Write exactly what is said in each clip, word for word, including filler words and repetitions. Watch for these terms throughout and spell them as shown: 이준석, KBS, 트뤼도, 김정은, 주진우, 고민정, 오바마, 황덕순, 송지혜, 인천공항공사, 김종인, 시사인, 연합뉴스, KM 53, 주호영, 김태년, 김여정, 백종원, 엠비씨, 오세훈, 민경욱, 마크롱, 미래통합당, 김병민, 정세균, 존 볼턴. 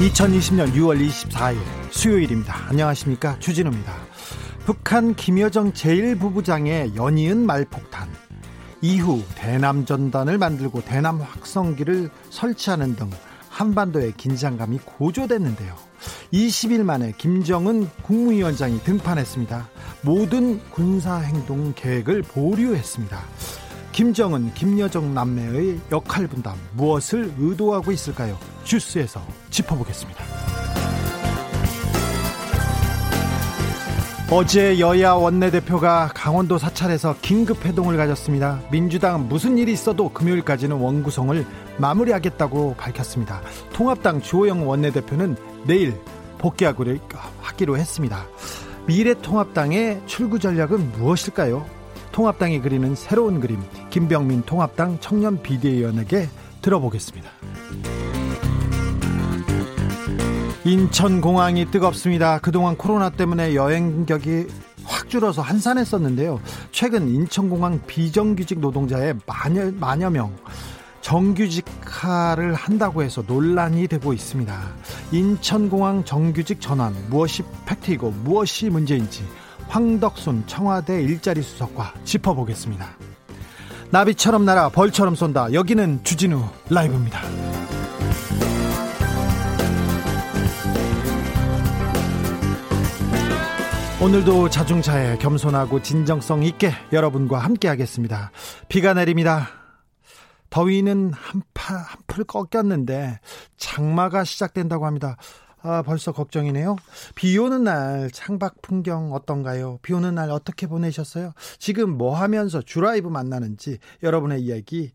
이천이십년 유월 이십사일 수요일입니다. 안녕하십니까, 주진우입니다. 북한 김여정 제일 부부장의 연이은 말폭탄 이후 대남전단을 만들고 대남 확성기를 설치하는 등 한반도의 긴장감이 고조됐는데요. 이십일 만에 김정은 국무위원장이 등판했습니다. 모든 군사행동 계획을 보류했습니다. 김정은, 김여정 남매의 역할 분담, 무엇을 의도하고 있을까요? 주스에서 짚어보겠습니다. 어제 여야 원내대표가 강원도 사찰에서 긴급 회동을 가졌습니다. 민주당은 무슨 일이 있어도 금요일까지는 원구성을 마무리하겠다고 밝혔습니다. 통합당 주호영 원내대표는 내일 복귀하기로 했습니다. 미래통합당의 출구 전략은 무엇일까요? 통합당이 그리는 새로운 그림, 김병민 통합당 청년 비대위원에게 들어보겠습니다. 인천공항이 뜨겁습니다. 그동안 코로나 때문에 여행객이 확 줄어서 한산했었는데요. 최근 인천공항 비정규직 노동자의 만여, 만여 명 정규직화를 한다고 해서 논란이 되고 있습니다. 인천공항 정규직 전환, 무엇이 팩트이고 무엇이 문제인지 황덕순 청와대 일자리 수석과 짚어보겠습니다. 나비처럼 날아 벌처럼 쏜다. 여기는 주진우 라이브입니다. 오늘도 자중차에 겸손하고 진정성 있게 여러분과 함께하겠습니다. 비가 내립니다. 더위는 한파, 한풀 꺾였는데 장마가 시작된다고 합니다. 아, 벌써 걱정이네요. 비 오는 날 창밖 풍경 어떤가요? 비 오는 날 어떻게 보내셨어요? 지금 뭐 하면서 주라이브 만나는지 여러분의 이야기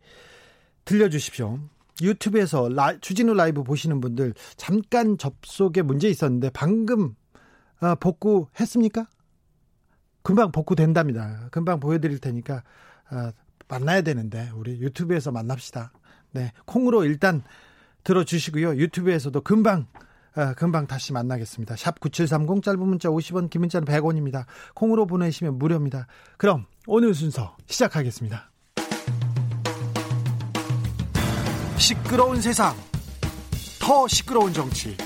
들려주십시오. 유튜브에서 라, 주진우 라이브 보시는 분들, 잠깐 접속에 문제 있었는데 방금 아, 복구했습니까? 금방 복구된답니다. 금방 보여드릴 테니까 아, 만나야 되는데 우리 유튜브에서 만납시다. 네, 콩으로 일단 들어주시고요. 유튜브에서도 금방 아, 금방 다시 만나겠습니다. 샵 구칠삼공, 짧은 문자 오십 원, 긴 문자는 백 원입니다. 콩으로 보내시면 무료입니다. 그럼 오늘 순서 시작하겠습니다. 시끄러운 세상, 더 시끄러운 정치,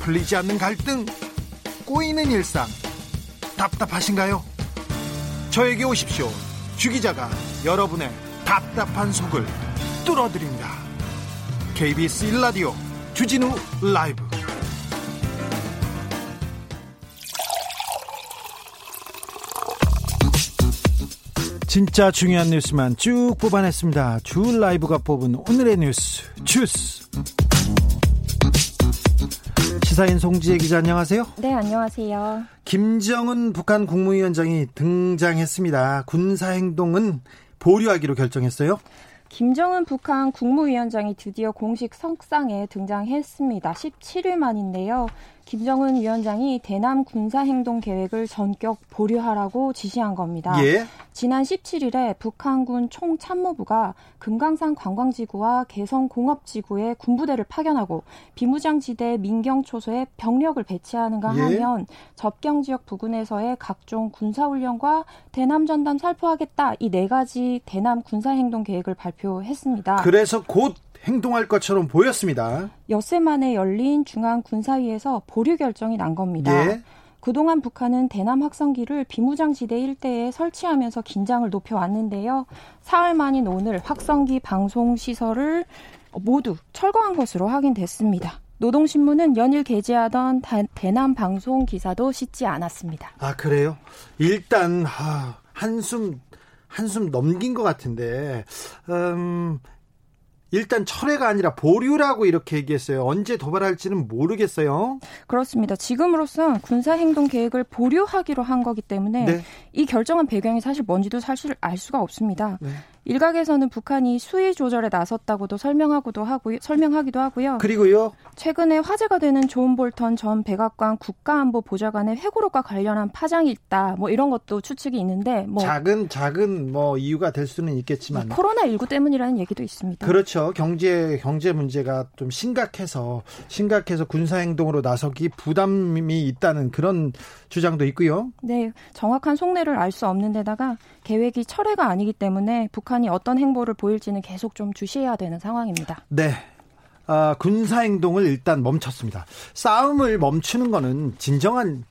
풀리지 않는 갈등, 꼬이는 일상, 답답하신가요? 저에게 오십시오. 주 기자가 여러분의 답답한 속을 뚫어드립니다. 케이비에스 일 라디오 주진우 라이브. 진짜 중요한 뉴스만 쭉 뽑아냈습니다. 주 라이브가 뽑은 오늘의 뉴스 주스. 시사인 송지혜 기자, 안녕하세요. 네, 안녕하세요. 김정은 북한 국무위원장이 등장했습니다. 군사행동은 보류하기로 결정했어요. 김정은 북한 국무위원장이 드디어 공식 석상에 등장했습니다. 십칠일 만인데요. 김정은 위원장이 대남 군사행동 계획을 전격 보류하라고 지시한 겁니다. 예? 지난 십칠일에 북한군 총참모부가 금강산 관광지구와 개성공업지구에 군부대를 파견하고 비무장지대 민경초소에 병력을 배치하는가 하면 예? 접경지역 부근에서의 각종 군사훈련과 대남전단 살포하겠다, 이 네 가지 대남 군사행동 계획을 발표했습니다. 그래서 곧 행동할 것처럼 보였습니다. 엿새 만에 열린 중앙군사위에서 보류 결정이 난 겁니다. 예. 그동안 북한은 대남 확성기를 비무장지대 일대에 설치하면서 긴장을 높여왔는데요. 사흘 만인 오늘 확성기 방송시설을 모두 철거한 것으로 확인됐습니다. 노동신문은 연일 게재하던 대남 방송 기사도 싣지 않았습니다. 아, 그래요? 일단 아, 한숨, 한숨 넘긴 것 같은데... 음... 일단 철회가 아니라 보류라고 이렇게 얘기했어요. 언제 도발할지는 모르겠어요. 그렇습니다. 지금으로선 군사행동 계획을 보류하기로 한 거기 때문에 네. 이 결정한 배경이 사실 뭔지도 사실 알 수가 없습니다. 네. 일각에서는 북한이 수위 조절에 나섰다고도 설명하고도 하고 설명하기도 하고요. 그리고요. 최근에 화제가 되는 존 볼턴 전 백악관 국가안보보좌관의 회고록과 관련한 파장이 있다. 뭐 이런 것도 추측이 있는데 뭐 작은 작은 뭐 이유가 될 수는 있겠지만 뭐 코로나십구 때문이라는 얘기도 있습니다. 그렇죠. 경제 경제 문제가 좀 심각해서 심각해서 군사 행동으로 나서기 부담이 있다는 그런 주장도 있고요. 네. 정확한 속내를 알 수 없는 데다가 계획이 철회가 아니기 때문에 북한이 어떤 행보를 보일지는 계속 좀 주시해야 되는 상황입니다. 네. 아, 군사 행동을 일단 멈췄습니다. 싸움을 멈추는 거는 진정한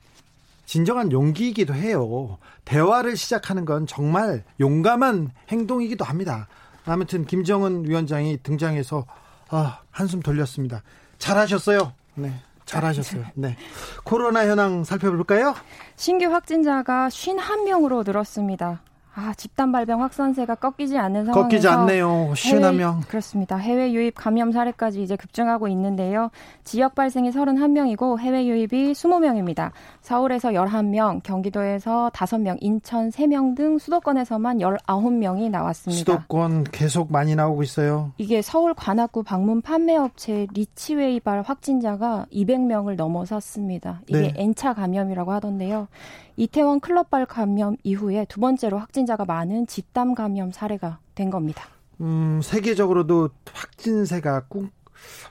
진정한 용기이기도 해요. 대화를 시작하는 건 정말 용감한 행동이기도 합니다. 아무튼 김정은 위원장이 등장해서 아, 한숨 돌렸습니다. 잘하셨어요. 네. 잘하셨어요. 네. 코로나 현황 살펴볼까요? 신규 확진자가 오십일 명으로 늘었습니다. 아, 집단 발병 확산세가 꺾이지 않는 상황에서 꺾이지 않네요. 오십일 명. 그렇습니다. 해외 유입 감염 사례까지 이제 급증하고 있는데요. 지역 발생이 삼십일 명이고 해외 유입이 이십 명입니다. 서울에서 십일 명, 경기도에서 오 명, 인천 삼 명 등 수도권에서만 십구 명이 나왔습니다. 수도권 계속 많이 나오고 있어요. 이게 서울 관악구 방문 판매업체 리치웨이발 확진자가 이백 명을 넘어섰습니다. 이게 네. N차 감염이라고 하던데요. 이태원 클럽발 감염 이후에 두 번째로 확진자가 많은 집단 감염 사례가 된 겁니다. 음, 세계적으로도 확진세가 꾹,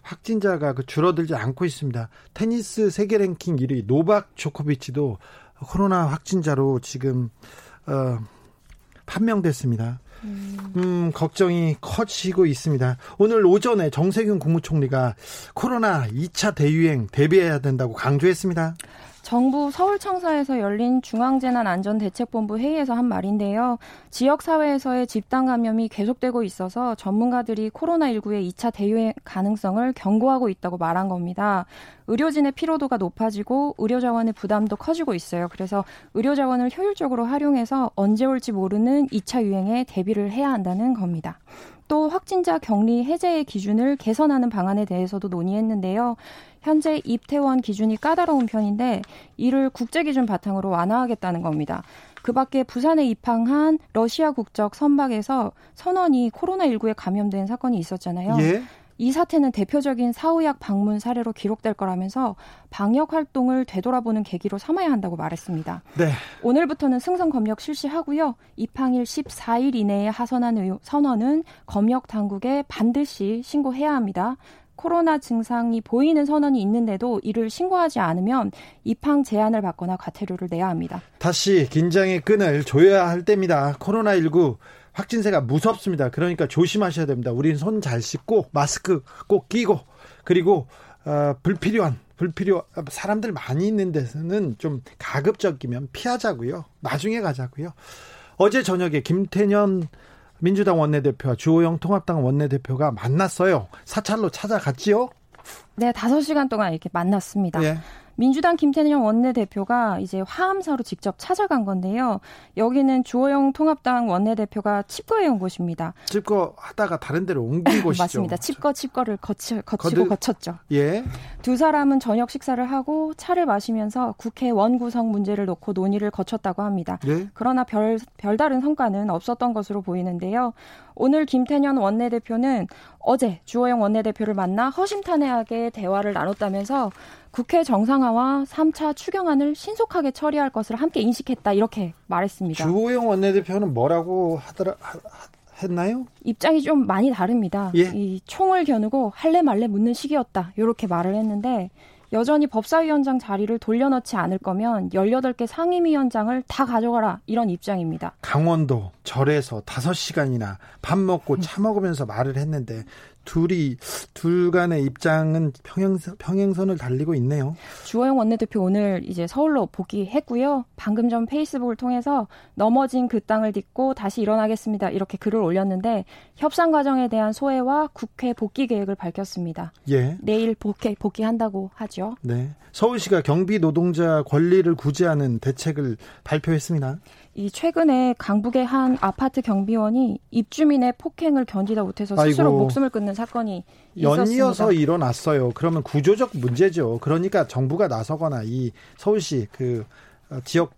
확진자가 그 줄어들지 않고 있습니다. 테니스 세계 랭킹 일 위 노박 조코비치도 코로나 확진자로 지금 어, 판명됐습니다. 음, 걱정이 커지고 있습니다. 오늘 오전에 정세균 국무총리가 코로나 이 차 대유행 대비해야 된다고 강조했습니다. 정부 서울청사에서 열린 중앙재난안전대책본부 회의에서 한 말인데요. 지역사회에서의 집단 감염이 계속되고 있어서 전문가들이 코로나십구의 이 차 대유행 가능성을 경고하고 있다고 말한 겁니다. 의료진의 피로도가 높아지고 의료자원의 부담도 커지고 있어요. 그래서 의료자원을 효율적으로 활용해서 언제 올지 모르는 이 차 유행에 대비를 해야 한다는 겁니다. 또 확진자 격리 해제의 기준을 개선하는 방안에 대해서도 논의했는데요. 현재 입퇴원 기준이 까다로운 편인데 이를 국제 기준 바탕으로 완화하겠다는 겁니다. 그 밖에 부산에 입항한 러시아 국적 선박에서 선원이 코로나십구에 감염된 사건이 있었잖아요. 예? 이 사태는 대표적인 사후약 방문 사례로 기록될 거라면서 방역 활동을 되돌아보는 계기로 삼아야 한다고 말했습니다. 네. 오늘부터는 승선 검역 실시하고요. 입항일 십사 일 이내에 하선한 선원은 검역 당국에 반드시 신고해야 합니다. 코로나 증상이 보이는 선원이 있는데도 이를 신고하지 않으면 입항 제한을 받거나 과태료를 내야 합니다. 다시 긴장의 끈을 조여야 할 때입니다. 코로나십구 확진세가 무섭습니다. 그러니까 조심하셔야 됩니다. 우린 손 잘 씻고 마스크 꼭 끼고 그리고 어, 불필요한 불필요 사람들 많이 있는 데서는 좀 가급적이면 피하자고요. 나중에 가자고요. 어제 저녁에 김태년 민주당 원내대표와 주호영 통합당 원내대표가 만났어요. 사찰로 찾아갔지요? 네, 다섯 시간 동안 이렇게 만났습니다. 네. 민주당 김태년 원내대표가 이제 화암사로 직접 찾아간 건데요. 여기는 주호영 통합당 원내대표가 칩거해온 곳입니다. 칩거하다가 다른 데로 옮긴 곳이죠. 맞습니다. 칩거 칩거를 거치, 거치고 거드... 거쳤죠. 예. 두 사람은 저녁 식사를 하고 차를 마시면서 국회 원구성 문제를 놓고 논의를 거쳤다고 합니다. 예? 그러나 별, 별다른 성과는 없었던 것으로 보이는데요. 오늘 김태년 원내대표는 어제 주호영 원내대표를 만나 허심탄회하게 대화를 나눴다면서 국회 정상화와 삼 차 추경안을 신속하게 처리할 것을 함께 인식했다 이렇게 말했습니다. 주호영 원내대표는 뭐라고 하더라 하, 했나요? 입장이 좀 많이 다릅니다. 예? 이 총을 겨누고 할래 말래 묻는 시기였다 이렇게 말을 했는데 여전히 법사위원장 자리를 돌려놓지 않을 거면 열여덟 개 상임위원장을 다 가져가라 이런 입장입니다. 강원도 절에서 다섯 시간이나 밥 먹고 차 먹으면서 말을 했는데 둘이 둘 간의 입장은 평행선, 평행선을 달리고 있네요. 주호영 원내대표 오늘 이제 서울로 복귀했고요. 방금 전 페이스북을 통해서 넘어진 그 땅을 딛고 다시 일어나겠습니다. 이렇게 글을 올렸는데 협상 과정에 대한 소회와 국회 복귀 계획을 밝혔습니다. 예. 내일 복귀, 복귀한다고 하죠. 네. 서울시가 경비 노동자 권리를 구제하는 대책을 발표했습니다. 이 최근에 강북의 한 아파트 경비원이 입주민의 폭행을 견디다 못해서 스스로 아이고. 목숨을 끊는 사건이 있었습니다. 연이어서 일어났어요. 그러면 구조적 문제죠. 그러니까 정부가 나서거나 이 서울시 그 지역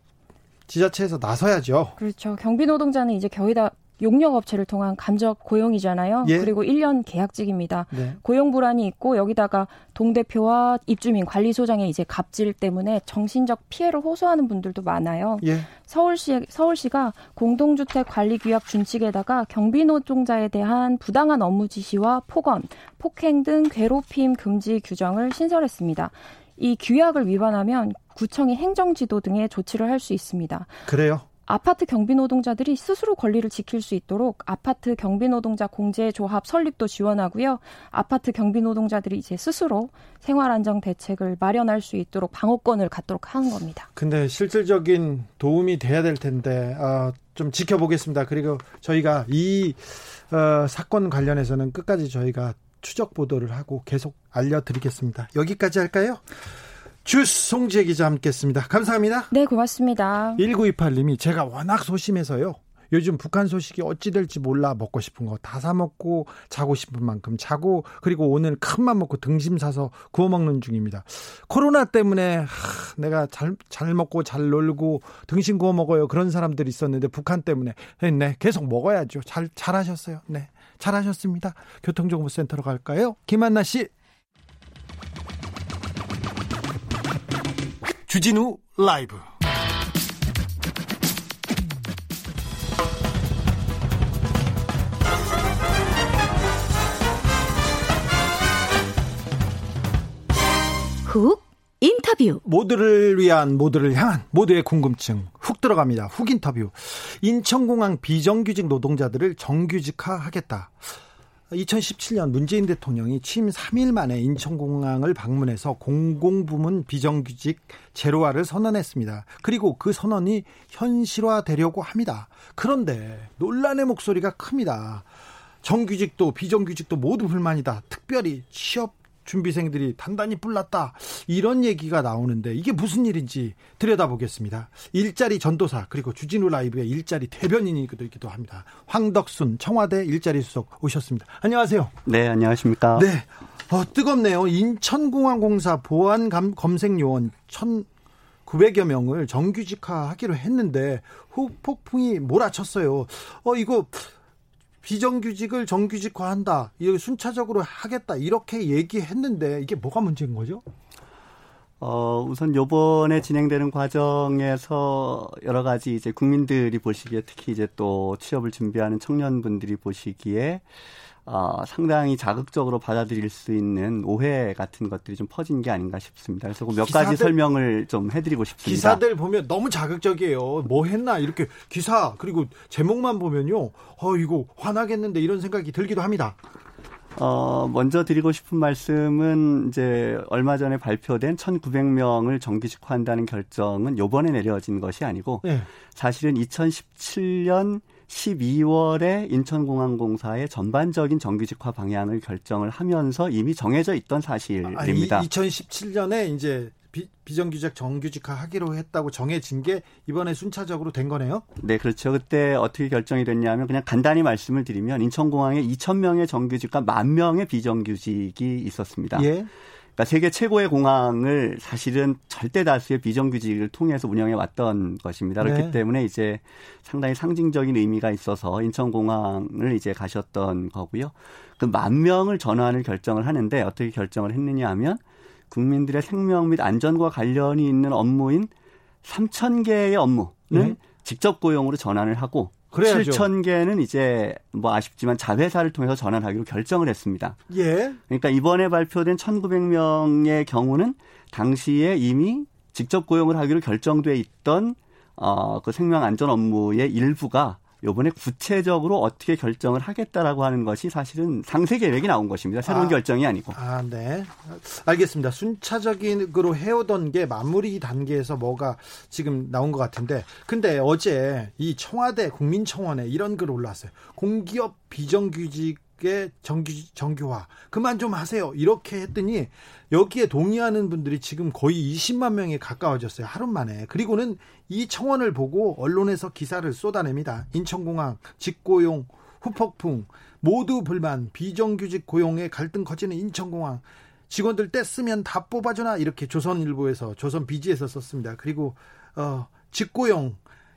지자체에서 나서야죠. 그렇죠. 경비 노동자는 이제 거의 다 용역업체를 통한 간접 고용이잖아요. 예. 그리고 일 년 계약직입니다. 네. 고용 불안이 있고 여기다가 동대표와 입주민 관리소장의 이제 갑질 때문에 정신적 피해를 호소하는 분들도 많아요. 예. 서울시, 서울시가 공동주택관리규약 준칙에다가 경비노동자에 대한 부당한 업무 지시와 폭언, 폭행 등 괴롭힘 금지 규정을 신설했습니다. 이 규약을 위반하면 구청이 행정지도 등의 조치를 할 수 있습니다. 그래요? 아파트 경비노동자들이 스스로 권리를 지킬 수 있도록 아파트 경비노동자 공제조합 설립도 지원하고요. 아파트 경비노동자들이 이제 스스로 생활안정 대책을 마련할 수 있도록 방어권을 갖도록 하는 겁니다. 근데 실질적인 도움이 돼야 될 텐데 어, 좀 지켜보겠습니다. 그리고 저희가 이 어, 사건 관련해서는 끝까지 저희가 추적 보도를 하고 계속 알려드리겠습니다. 여기까지 할까요? 주스 송지혜 기자 함께했습니다. 감사합니다. 네, 고맙습니다. 일구이팔 님이 제가 워낙 소심해서요. 요즘 북한 소식이 어찌 될지 몰라 먹고 싶은 거 다 사 먹고 자고 싶은 만큼 자고 그리고 오늘 큰맘 먹고 등심 사서 구워 먹는 중입니다. 코로나 때문에 하, 내가 잘, 잘 먹고 잘 놀고 등심 구워 먹어요. 그런 사람들이 있었는데 북한 때문에 네, 계속 먹어야죠. 잘 잘하셨어요. 네, 잘하셨습니다. 교통정보센터로 갈까요? 김한나 씨. 주진우 라이브 훅 인터뷰. 모두를 위한, 모두를 향한, 모두의 궁금증 훅 들어갑니다. 훅 인터뷰. 인천공항 비정규직 노동자들을 정규직화하겠다. 이천십칠 년 문재인 대통령이 취임 삼 일 만에 인천공항을 방문해서 공공부문 비정규직 제로화를 선언했습니다. 그리고 그 선언이 현실화되려고 합니다. 그런데 논란의 목소리가 큽니다. 정규직도 비정규직도 모두 불만이다. 특별히 취업 준비생들이 단단히 뿔났다. 이런 얘기가 나오는데 이게 무슨 일인지 들여다보겠습니다. 일자리 전도사 그리고 주진우 라이브의 일자리 대변인이기도 합니다. 황덕순 청와대 일자리 수석 오셨습니다. 안녕하세요. 네, 안녕하십니까. 네, 어, 뜨겁네요. 인천공항공사 보안검색요원 천구백여 명을 정규직화하기로 했는데 후폭풍이 몰아쳤어요. 어, 이거 비정규직을 정규직화한다, 순차적으로 하겠다 이렇게 얘기했는데 이게 뭐가 문제인 거죠? 어, 우선 이번에 진행되는 과정에서 여러 가지 이제 국민들이 보시기에 특히 이제 또 취업을 준비하는 청년분들이 보시기에 어, 상당히 자극적으로 받아들일 수 있는 오해 같은 것들이 좀 퍼진 게 아닌가 싶습니다. 그래서 몇 기사들, 가지 설명을 좀 해드리고 싶습니다. 기사들 보면 너무 자극적이에요. 뭐 했나 이렇게 기사 그리고 제목만 보면요, 어, 이거 화나겠는데 이런 생각이 들기도 합니다. 어, 먼저 드리고 싶은 말씀은 이제 얼마 전에 발표된 천구백 명을 정규직화한다는 결정은 요번에 내려진 것이 아니고 네. 사실은 이천십칠 년 십이월에 인천공항공사의 전반적인 정규직화 방향을 결정을 하면서 이미 정해져 있던 사실입니다. 아, 이, 이천십칠 년에 이제 비, 비정규직 정규직화 하기로 했다고 정해진 게 이번에 순차적으로 된 거네요? 네, 그렇죠. 그때 어떻게 결정이 됐냐면 그냥 간단히 말씀을 드리면 인천공항에 이천 명의 정규직과 만 명의 비정규직이 있었습니다. 예. 그러니까 세계 최고의 공항을 사실은 절대 다수의 비정규직을 통해서 운영해 왔던 것입니다. 그렇기 네. 때문에 이제 상당히 상징적인 의미가 있어서 인천공항을 이제 가셨던 거고요. 그 만 명을 전환을 결정을 하는데 어떻게 결정을 했느냐 하면 국민들의 생명 및 안전과 관련이 있는 업무인 삼천 개의 업무는 네. 직접 고용으로 전환을 하고 그래야죠. 칠천 개는 이제 뭐 아쉽지만 자회사를 통해서 전환하기로 결정을 했습니다. 예. 그러니까 이번에 발표된 천구백 명의 경우는 당시에 이미 직접 고용을 하기로 결정돼 있던 어, 그 생명 안전 업무의 일부가 이번에 구체적으로 어떻게 결정을 하겠다라고 하는 것이 사실은 상세 계획이 나온 것입니다. 새로운 아, 결정이 아니고. 아, 네. 알겠습니다. 순차적으로 해오던 게 마무리 단계에서 뭐가 지금 나온 것 같은데. 근데 어제 이 청와대 국민청원에 이런 글 올라왔어요. 공기업 비정규직의 정규, 정규화. 그만 좀 하세요. 이렇게 했더니 여기에 동의하는 분들이 지금 거의 이십만 명에 가까워졌어요. 하루 만에. 그리고는 이 청원을 보고 언론에서 기사를 쏟아냅니다. 인천공항, 직고용, 후폭풍, 모두 불만, 비정규직 고용에 갈등 커지는 인천공항. 직원들 뗐으면 다 뽑아주나? 이렇게 조선일보에서, 조선비지에서 썼습니다. 그리고 어, 직고용,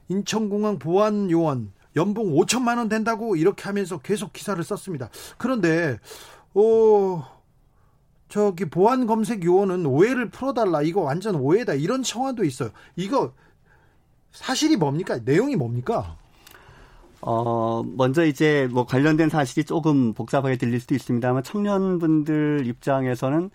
인천공항 보안요원, 연봉 오천만 원 된다고 이렇게 하면서 계속 기사를 썼습니다. 그런데 어, 저기 보안검색 요원은 오해를 풀어달라, 이거 완전 오해다, 이런 청원도 있어요. 이거 사실이 뭡니까? 내용이 뭡니까? 어, 먼저 이제 뭐 관련된 사실이 조금 복잡하게 들릴 수도 있습니다만, 청년분들 입장에서는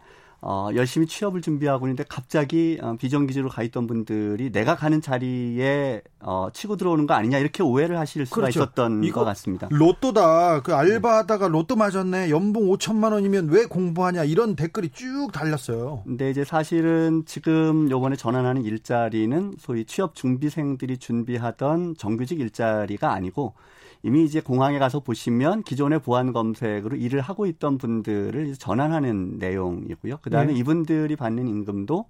어, 열심히 취업을 준비하고 있는데 갑자기 어, 비정규직으로 가 있던 분들이 내가 가는 자리에 어, 치고 들어오는 거 아니냐, 이렇게 오해를 하실 수가 그렇죠. 있었던 것 같습니다. 로또다, 그 알바하다가 로또 맞았네, 연봉 오천만 원이면 왜 공부하냐, 이런 댓글이 쭉 달렸어요. 근데 이제 사실은 지금 요번에 전환하는 일자리는 소위 취업 준비생들이 준비하던 정규직 일자리가 아니고, 이미 이제 공항에 가서 보시면 기존의 보안 검색으로 일을 하고 있던 분들을 전환하는 내용이고요. 그다음에 네. 이분들이 받는 임금도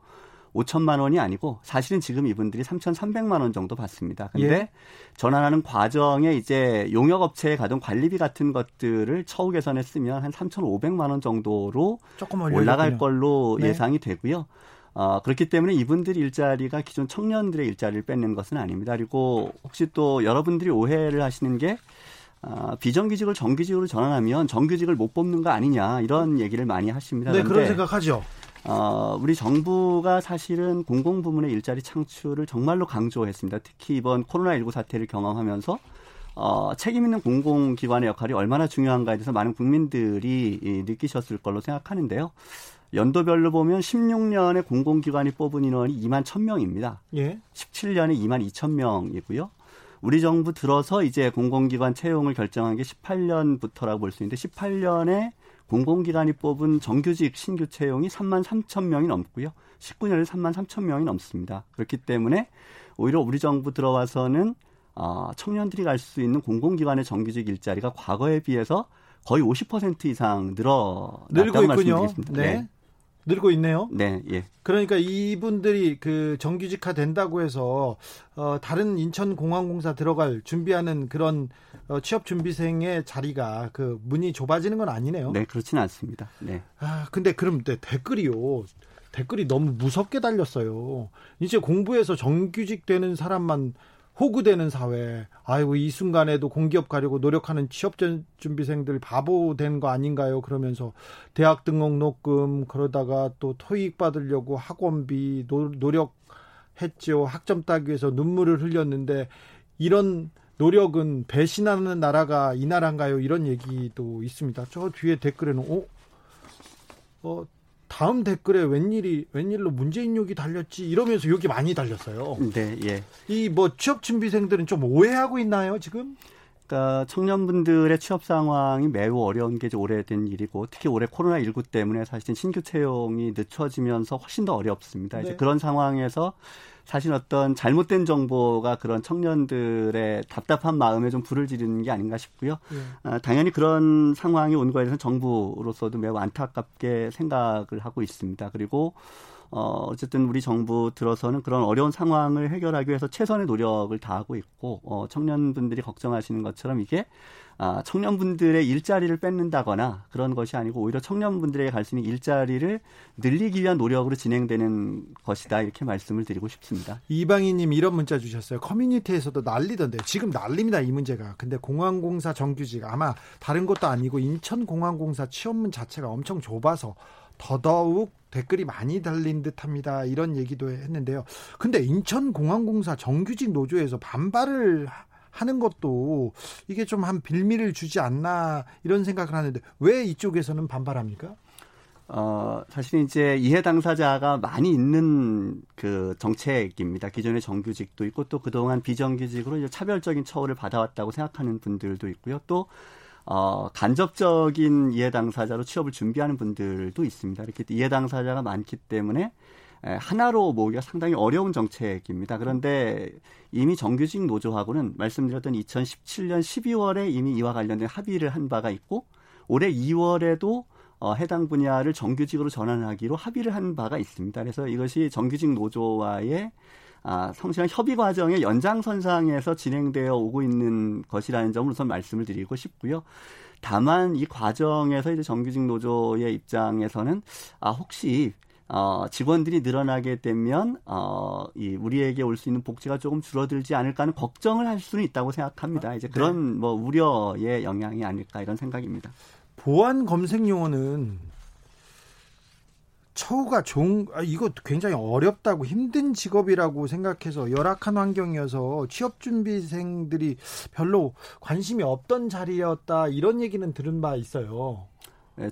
오천만 원이 아니고 사실은 지금 이분들이 삼천삼백만 원 정도 받습니다. 그런데 예. 전환하는 과정에 이제 용역업체에 가던 관리비 같은 것들을 처우 개선에 쓰면 한 삼천오백만 원 정도로 올라갈 걸로 네. 예상이 되고요. 어, 그렇기 때문에 이분들 일자리가 기존 청년들의 일자리를 뺏는 것은 아닙니다. 그리고 혹시 또 여러분들이 오해를 하시는 게 어, 비정규직을 정규직으로 전환하면 정규직을 못 뽑는 거 아니냐, 이런 얘기를 많이 하십니다. 네, 그런 생각하죠. 어, 우리 정부가 사실은 공공부문의 일자리 창출을 정말로 강조했습니다. 특히 이번 코로나십구 사태를 경험하면서 어, 책임 있는 공공기관의 역할이 얼마나 중요한가에 대해서 많은 국민들이 이, 느끼셨을 걸로 생각하는데요. 연도별로 보면 십육 년에 공공기관이 뽑은 인원이 이만 천 명입니다. 예. 십칠 년에 이만 이천 명이고요. 우리 정부 들어서 이제 공공기관 채용을 결정한 게 십팔 년부터라고 볼 수 있는데, 십팔 년에 공공기관이 뽑은 정규직 신규 채용이 삼만 삼천 명이 넘고요. 십구 년에 삼만 삼천 명이 넘습니다. 그렇기 때문에 오히려 우리 정부 들어와서는 청년들이 갈 수 있는 공공기관의 정규직 일자리가 과거에 비해서 거의 오십 퍼센트 이상 늘어났다고 말씀드리겠습니다. 네. 네. 늘고 있네요. 네, 예. 그러니까 이분들이 그 정규직화 된다고 해서 어, 다른 인천공항공사 들어갈 준비하는 그런 어, 취업준비생의 자리가 그 문이 좁아지는 건 아니네요. 네, 그렇진 않습니다. 네. 아, 근데 그럼 네, 댓글이요. 댓글이 너무 무섭게 달렸어요. 이제 공부해서 정규직 되는 사람만 호구되는 사회. 아이고, 이 순간에도 공기업 가려고 노력하는 취업준비생들 바보 된 거 아닌가요? 그러면서 대학 등록 녹음, 그러다가 또 토익 받으려고 학원비 노, 노력했죠. 학점 따기 위해서 눈물을 흘렸는데 이런 노력은 배신하는 나라가 이 나라인가요? 이런 얘기도 있습니다. 저 뒤에 댓글에는 어? 어? 다음 댓글에 웬일이, 웬일로 문재인 욕이 달렸지, 이러면서 욕이 많이 달렸어요. 네, 예. 이 뭐 취업준비생들은 좀 오해하고 있나요, 지금? 그러니까 청년분들의 취업 상황이 매우 어려운 게 오래된 일이고, 특히 올해 코로나십구 때문에 사실은 신규 채용이 늦춰지면서 훨씬 더 어렵습니다. 네. 이제 그런 상황에서 사실 어떤 잘못된 정보가 그런 청년들의 답답한 마음에 좀 불을 지르는 게 아닌가 싶고요. 네. 아, 당연히 그런 상황이 온 거에 대해서는 정부로서도 매우 안타깝게 생각을 하고 있습니다. 그리고 어, 어쨌든 우리 정부 들어서는 그런 어려운 상황을 해결하기 위해서 최선의 노력을 다하고 있고, 어, 청년분들이 걱정하시는 것처럼 이게 아, 청년분들의 일자리를 뺏는다거나 그런 것이 아니고 오히려 청년분들에게 갈 수 있는 일자리를 늘리기 위한 노력으로 진행되는 것이다, 이렇게 말씀을 드리고 싶습니다. 이방희님 이런 문자 주셨어요. 커뮤니티에서도 난리던데, 지금 난립니다, 이 문제가. 근데 공항공사 정규직 아마 다른 것도 아니고 인천공항공사 취업문 자체가 엄청 좁아서 더더욱 댓글이 많이 달린 듯합니다. 이런 얘기도 했는데요. 근데 인천공항공사 정규직 노조에서 반발을 하는 것도 이게 좀 한 빌미를 주지 않나, 이런 생각을 하는데 왜 이쪽에서는 반발합니까? 어, 사실 이제 이해 당사자가 많이 있는 그 정책입니다. 기존의 정규직도 있고 또 그동안 비정규직으로 이제 차별적인 처우를 받아왔다고 생각하는 분들도 있고요. 또 어, 간접적인 이해당사자로 취업을 준비하는 분들도 있습니다. 이렇게 이해당사자가 많기 때문에 하나로 모으기가 상당히 어려운 정책입니다. 그런데 이미 정규직 노조하고는 말씀드렸던 이천십칠 년 십이월에 이미 이와 관련된 합의를 한 바가 있고, 올해 이월에도 어, 해당 분야를 정규직으로 전환하기로 합의를 한 바가 있습니다. 그래서 이것이 정규직 노조와의 아, 성실한 협의 과정의 연장선상에서 진행되어 오고 있는 것이라는 점을 우선 말씀을 드리고 싶고요. 다만 이 과정에서 이제 정규직 노조의 입장에서는 아, 혹시 어, 직원들이 늘어나게 되면 어, 이 우리에게 올 수 있는 복지가 조금 줄어들지 않을까 하는 걱정을 할 수는 있다고 생각합니다. 이제 그런 네. 뭐 우려의 영향이 아닐까 이런 생각입니다. 보안 검색 용어는 처우가 좋은, 아, 이거 굉장히 어렵다고 힘든 직업이라고 생각해서 열악한 환경이어서 취업준비생들이 별로 관심이 없던 자리였다 이런 얘기는 들은 바 있어요.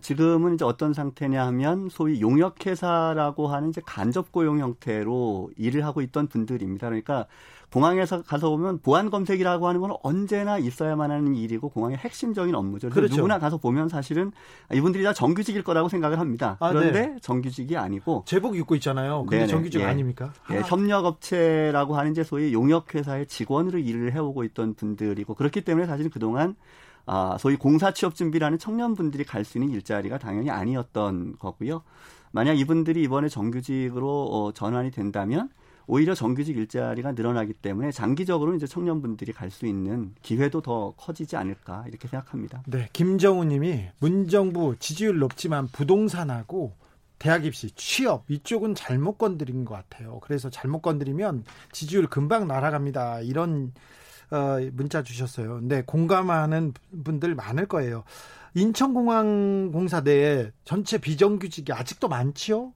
지금은 이제 어떤 상태냐 하면 소위 용역회사라고 하는 이제 간접고용 형태로 일을 하고 있던 분들입니다. 그러니까 공항에서 가서 보면 보안 검색이라고 하는 건 언제나 있어야만 하는 일이고 공항의 핵심적인 업무죠. 그래서 그렇죠. 누구나 가서 보면 사실은 이분들이 다 정규직일 거라고 생각을 합니다. 아, 그런데 네. 정규직이 아니고. 제복 입고 있잖아요. 그게 정규직 예. 아닙니까? 예. 아. 협력업체라고 하는 이제 소위 용역회사의 직원으로 일을 해오고 있던 분들이고 그렇기 때문에 사실은 그동안 아, 소위 공사 취업 준비라는 청년분들이 갈 수 있는 일자리가 당연히 아니었던 거고요. 만약 이분들이 이번에 정규직으로 어, 전환이 된다면 오히려 정규직 일자리가 늘어나기 때문에 장기적으로 이제 청년분들이 갈 수 있는 기회도 더 커지지 않을까 이렇게 생각합니다. 네, 김정우 님이 문정부 지지율 높지만 부동산하고 대학 입시, 취업 이쪽은 잘못 건드린 것 같아요. 그래서 잘못 건드리면 지지율 금방 날아갑니다. 이런 어, 문자 주셨어요. 근데 공감하는 분들 많을 거예요. 인천공항공사 내에 전체 비정규직이 아직도 많지요?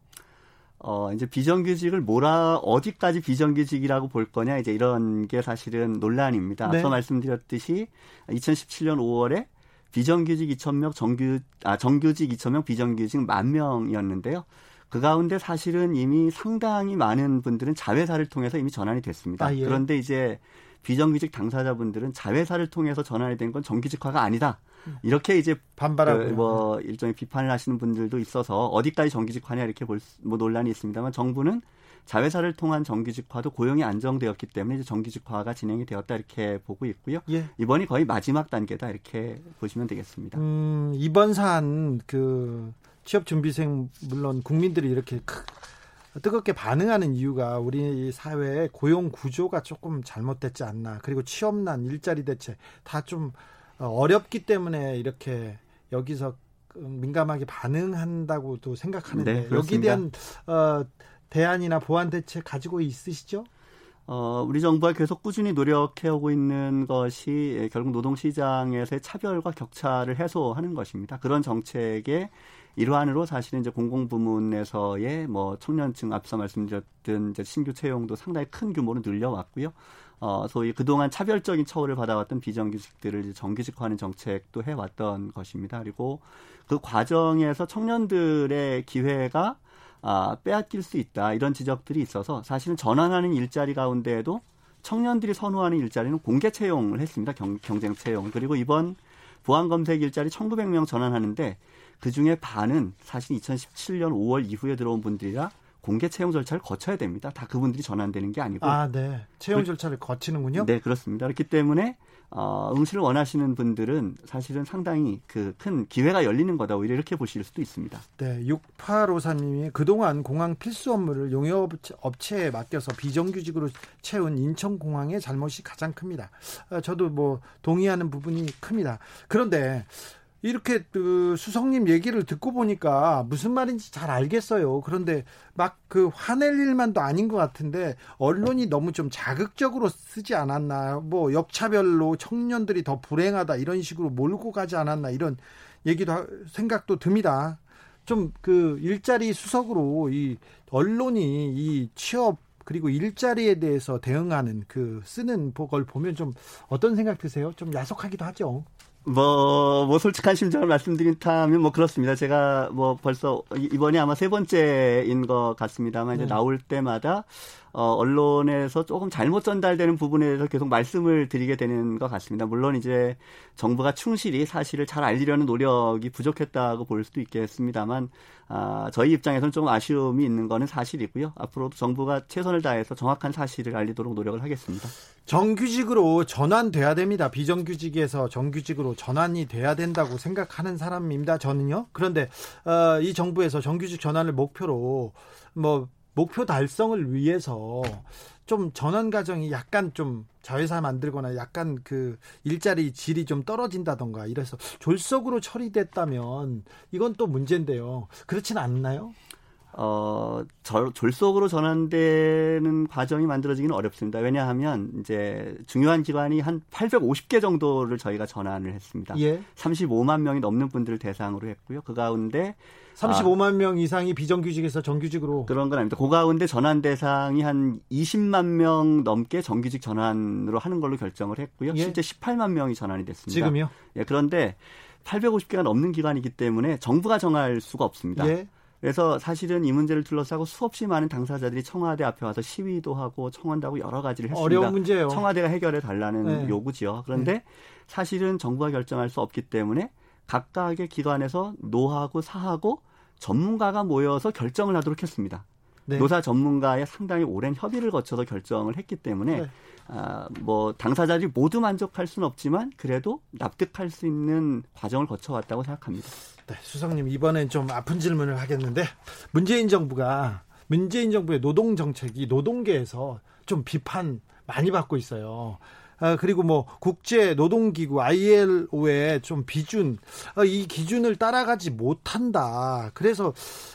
어, 이제 비정규직을 뭐라, 어디까지 비정규직이라고 볼 거냐, 이제 이런 게 사실은 논란입니다. 네. 앞서 말씀드렸듯이 이천십칠 년 오월에 비정규직 이천 명, 정규, 아, 정규직 이천 명, 비정규직 만 명이었는데요. 그 가운데 사실은 이미 상당히 많은 분들은 자회사를 통해서 이미 전환이 됐습니다. 아, 예. 그런데 이제 비정규직 당사자분들은 자회사를 통해서 전환이 된 건 정규직화가 아니다. 이렇게 이제 반발하고 그 뭐 일종의 비판을 하시는 분들도 있어서 어디까지 정규직화냐 이렇게 볼 뭐 논란이 있습니다만 정부는 자회사를 통한 정규직화도 고용이 안정되었기 때문에 이제 정규직화가 진행이 되었다 이렇게 보고 있고요. 예. 이번이 거의 마지막 단계다 이렇게 보시면 되겠습니다. 음, 이번 사안 그 취업준비생 물론 국민들이 이렇게 크... 뜨겁게 반응하는 이유가 우리 사회의 고용 구조가 조금 잘못됐지 않나. 그리고 취업난, 일자리 대체 다 좀 어렵기 때문에 이렇게 여기서 민감하게 반응한다고도 생각하는데 네, 여기에 대한 어, 대안이나 보완 대책 가지고 있으시죠? 어, 우리 정부가 계속 꾸준히 노력해오고 있는 것이 결국 노동시장에서의 차별과 격차를 해소하는 것입니다. 그런 정책의 일환으로 사실은 이제 공공부문에서의 뭐 청년층 앞서 말씀드렸던 이제 신규 채용도 상당히 큰 규모로 늘려왔고요. 어, 소위 그동안 차별적인 처우를 받아왔던 비정규직들을 이제 정규직화하는 정책도 해왔던 것입니다. 그리고 그 과정에서 청년들의 기회가 아, 빼앗길 수 있다 이런 지적들이 있어서 사실은 전환하는 일자리 가운데에도 청년들이 선호하는 일자리는 공개 채용을 했습니다. 경, 경쟁 채용. 그리고 이번 보안검색 일자리 천구백 명 전환하는데 그중에 반은 사실 이천십칠 년 오월 이후에 들어온 분들이라 공개 채용 절차를 거쳐야 됩니다. 다 그분들이 전환되는 게 아니고. 아, 네. 채용 절차를 거치는군요. 네, 그렇습니다. 그렇기 때문에 어, 응시를 원하시는 분들은 사실은 상당히 그 큰 기회가 열리는 거다. 오히려 이렇게 보실 수도 있습니다. 네, 육팔오사 님이 그동안 공항 필수 업무를 용역업체에 맡겨서 비정규직으로 채운 인천공항의 잘못이 가장 큽니다. 저도 뭐 동의하는 부분이 큽니다. 그런데 이렇게 그 수석님 얘기를 듣고 보니까 무슨 말인지 잘 알겠어요. 그런데 막 그 화낼 일만도 아닌 것 같은데 언론이 너무 좀 자극적으로 쓰지 않았나. 뭐 역차별로 청년들이 더 불행하다 이런 식으로 몰고 가지 않았나 이런 얘기도 생각도 듭니다. 좀 그 일자리 수석으로 이 언론이 이 취업 그리고 일자리에 대해서 대응하는 그 쓰는 걸 보면 좀 어떤 생각 드세요? 좀 야속하기도 하죠. 뭐, 뭐, 솔직한 심정을 말씀드린다면 뭐 그렇습니다. 제가 뭐 벌써 이번이 아마 세 번째인 것 같습니다만 네. 이제 나올 때마다 어, 언론에서 조금 잘못 전달되는 부분에 대해서 계속 말씀을 드리게 되는 것 같습니다. 물론 이제 정부가 충실히 사실을 잘 알리려는 노력이 부족했다고 볼 수도 있겠습니다만 아, 저희 입장에서는 조금 아쉬움이 있는 거는 사실이고요. 앞으로도 정부가 최선을 다해서 정확한 사실을 알리도록 노력을 하겠습니다. 정규직으로 전환돼야 됩니다. 비정규직에서 정규직으로 전환이 돼야 된다고 생각하는 사람입니다. 저는요. 그런데 어, 이 정부에서 정규직 전환을 목표로 뭐 목표 달성을 위해서 좀 전환 과정이 약간 좀 자회사 만들거나 약간 그 일자리 질이 좀 떨어진다던가 이래서 졸속으로 처리됐다면 이건 또 문제인데요. 그렇진 않나요? 어, 절, 졸속으로 전환되는 과정이 만들어지기는 어렵습니다. 왜냐하면 이제 중요한 기관이 한 팔백오십 개 정도를 저희가 전환을 했습니다. 예. 삼십오만 명이 넘는 분들을 대상으로 했고요. 그 가운데 삼십오만 아, 명 이상이 비정규직에서 정규직으로. 그런 건 아닙니다. 그 가운데 전환 대상이 한 이십만 명 넘게 정규직 전환으로 하는 걸로 결정을 했고요. 예. 실제 십팔만 명이 전환이 됐습니다. 지금요? 예, 그런데 팔백오십 개가 넘는 기관이기 때문에 정부가 정할 수가 없습니다. 예. 그래서 사실은 이 문제를 둘러싸고 수없이 많은 당사자들이 청와대 앞에 와서 시위도 하고 청원도 하고 여러 가지를 했습니다. 어려운 문제예요. 청와대가 해결해 달라는 네. 요구지요. 그런데 네. 사실은 정부가 결정할 수 없기 때문에 각각의 기관에서 노하고 사하고 전문가가 모여서 결정을 하도록 했습니다. 네. 노사 전문가의 상당히 오랜 협의를 거쳐서 결정을 했기 때문에 네. 아, 뭐 당사자들이 모두 만족할 수는 없지만 그래도 납득할 수 있는 과정을 거쳐왔다고 생각합니다. 네, 수석님 이번엔 좀 아픈 질문을 하겠는데 문재인 정부가 문재인 정부의 노동 정책이 노동계에서 좀 비판 많이 받고 있어요. 아, 그리고 뭐 국제 노동기구 아이엘오의 좀 비준 아, 이 기준을 따라가지 못한다. 그래서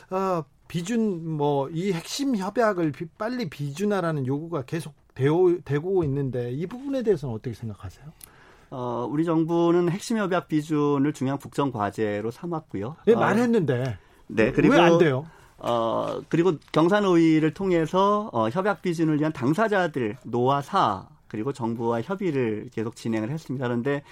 아, 비준 뭐 이 핵심 협약을 비, 빨리 비준하라는 요구가 계속 되어, 되고 있는데 이 부분에 대해서는 어떻게 생각하세요? 어, 우리 정부는 핵심 협약 비준을 중요한 국정 과제로 삼았고요. 네, 말했는데. 어, 네, 그리고 왜 안 돼요? 어, 그리고 경산의의를 통해서 어, 협약 비준을 위한 당사자들 노와 사 그리고 정부와 협의를 계속 진행을 했습니다. 그런데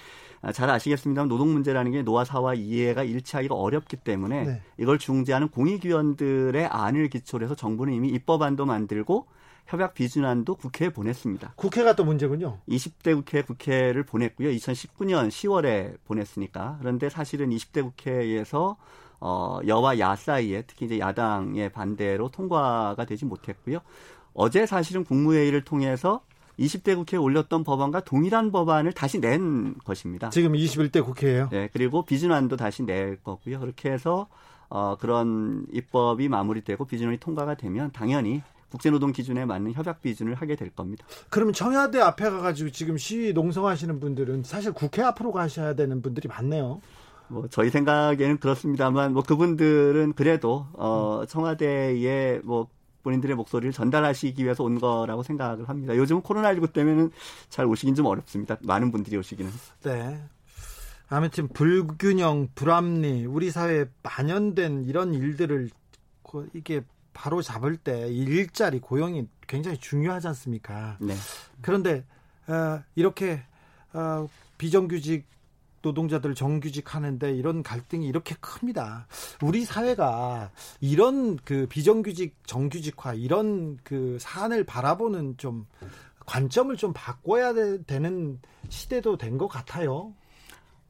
잘 아시겠습니다만 노동 문제라는 게 노와 사와 이해가 일치하기가 어렵기 때문에 네. 이걸 중재하는 공익위원들의 안을 기초로 해서 정부는 이미 입법안도 만들고 협약 비준안도 국회에 보냈습니다. 국회가 또 문제군요. 이십 대 국회 국회를 보냈고요. 이천십구년 시월에 보냈으니까. 그런데 사실은 이십 대 국회에서 어, 여와 야 사이에 특히 이제 야당의 반대로 통과가 되지 못했고요. 어제 사실은 국무회의를 통해서 이십 대 국회에 올렸던 법안과 동일한 법안을 다시 낸 것입니다. 지금 이십일대 국회예요. 네, 그리고 비준안도 다시 낼 거고요. 그렇게 해서 어, 그런 입법이 마무리되고 비준안이 통과가 되면 당연히 국제노동 기준에 맞는 협약 비준을 하게 될 겁니다. 그러면 청와대 앞에 가가지고 지금 시위 농성하시는 분들은 사실 국회 앞으로 가셔야 되는 분들이 많네요. 뭐 저희 생각에는 그렇습니다만 뭐 그분들은 그래도 어 청와대에 뭐 본인들의 목소리를 전달하시기 위해서 온 거라고 생각을 합니다. 요즘은 코로나십구 때문에는 잘 오시긴 좀 어렵습니다. 많은 분들이 오시기는. 네. 아무튼 불균형, 불합리, 우리 사회에 만연된 이런 일들을 이게 바로 잡을 때 일자리 고용이 굉장히 중요하지 않습니까? 네. 그런데 어, 이렇게 어, 비정규직 노동자들 정규직 하는데 이런 갈등이 이렇게 큽니다. 우리 사회가 이런 그 비정규직 정규직화 이런 그 사안을 바라보는 좀 관점을 좀 바꿔야 되, 되는 시대도 된 것 같아요.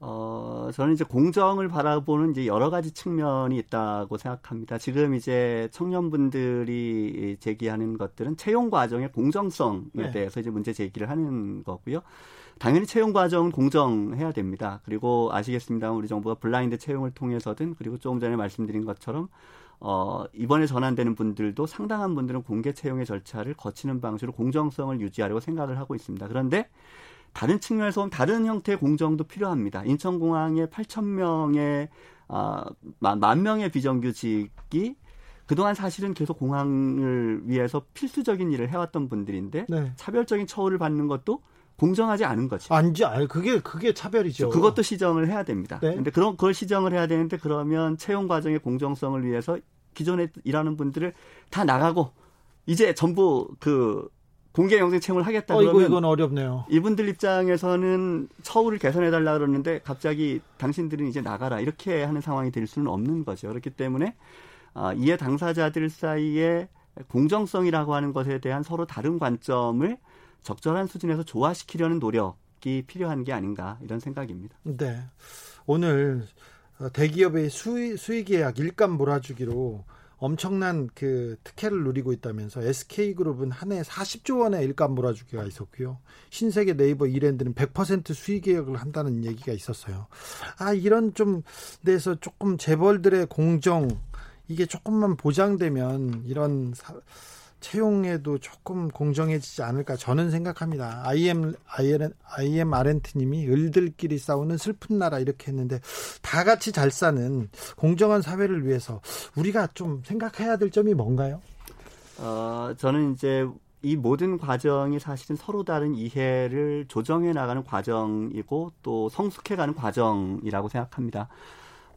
어, 저는 이제 공정을 바라보는 이제 여러 가지 측면이 있다고 생각합니다. 지금 이제 청년분들이 제기하는 것들은 채용 과정의 공정성에 네. 대해서 이제 문제 제기를 하는 거고요. 당연히 채용 과정은 공정해야 됩니다. 그리고 아시겠습니다만 우리 정부가 블라인드 채용을 통해서든 그리고 조금 전에 말씀드린 것처럼 어, 이번에 전환되는 분들도 상당한 분들은 공개 채용의 절차를 거치는 방식으로 공정성을 유지하려고 생각을 하고 있습니다. 그런데 다른 측면에서 보면 다른 형태의 공정도 필요합니다. 인천공항에 팔천 명의 아, 만 명의 비정규직이 그동안 사실은 계속 공항을 위해서 필수적인 일을 해왔던 분들인데 네. 차별적인 처우를 받는 것도 공정하지 않은 거죠. 아니지, 그게 그게 차별이죠. 그것도 시정을 해야 됩니다. 그런데 네. 그런 그걸 시정을 해야 되는데 그러면 채용 과정의 공정성을 위해서 기존에 일하는 분들을 다 나가고 이제 전부 그 공개 영생 채용을 하겠다 어이구, 그러면 이건 어렵네요. 이분들 입장에서는 처우를 개선해달라 그러는데 갑자기 당신들은 이제 나가라 이렇게 하는 상황이 될 수는 없는 거죠. 그렇기 때문에 이해 당사자들 사이에 공정성이라고 하는 것에 대한 서로 다른 관점을 적절한 수준에서 조화시키려는 노력이 필요한 게 아닌가 이런 생각입니다. 네, 오늘 대기업의 수익, 수익 계약 일감 몰아주기로 엄청난 그 특혜를 누리고 있다면서 에스케이그룹은 한 해 사십조 원의 일감 몰아주기가 있었고요. 신세계 네이버 이랜드는 백 퍼센트 수익 계약을 한다는 얘기가 있었어요. 아, 이런 좀 데서 조금 재벌들의 공정 이게 조금만 보장되면 이런 사, 채용에도 조금 공정해지지 않을까 저는 생각합니다. 아이엠, 아이엠, 아이엠 아렌트님이 을들끼리 싸우는 슬픈 나라 이렇게 했는데, 다 같이 잘 사는 공정한 사회를 위해서 우리가 좀 생각해야 될 점이 뭔가요? 어, 저는 이제 이 모든 과정이 사실은 서로 다른 이해를 조정해 나가는 과정이고 또 성숙해가는 과정이라고 생각합니다.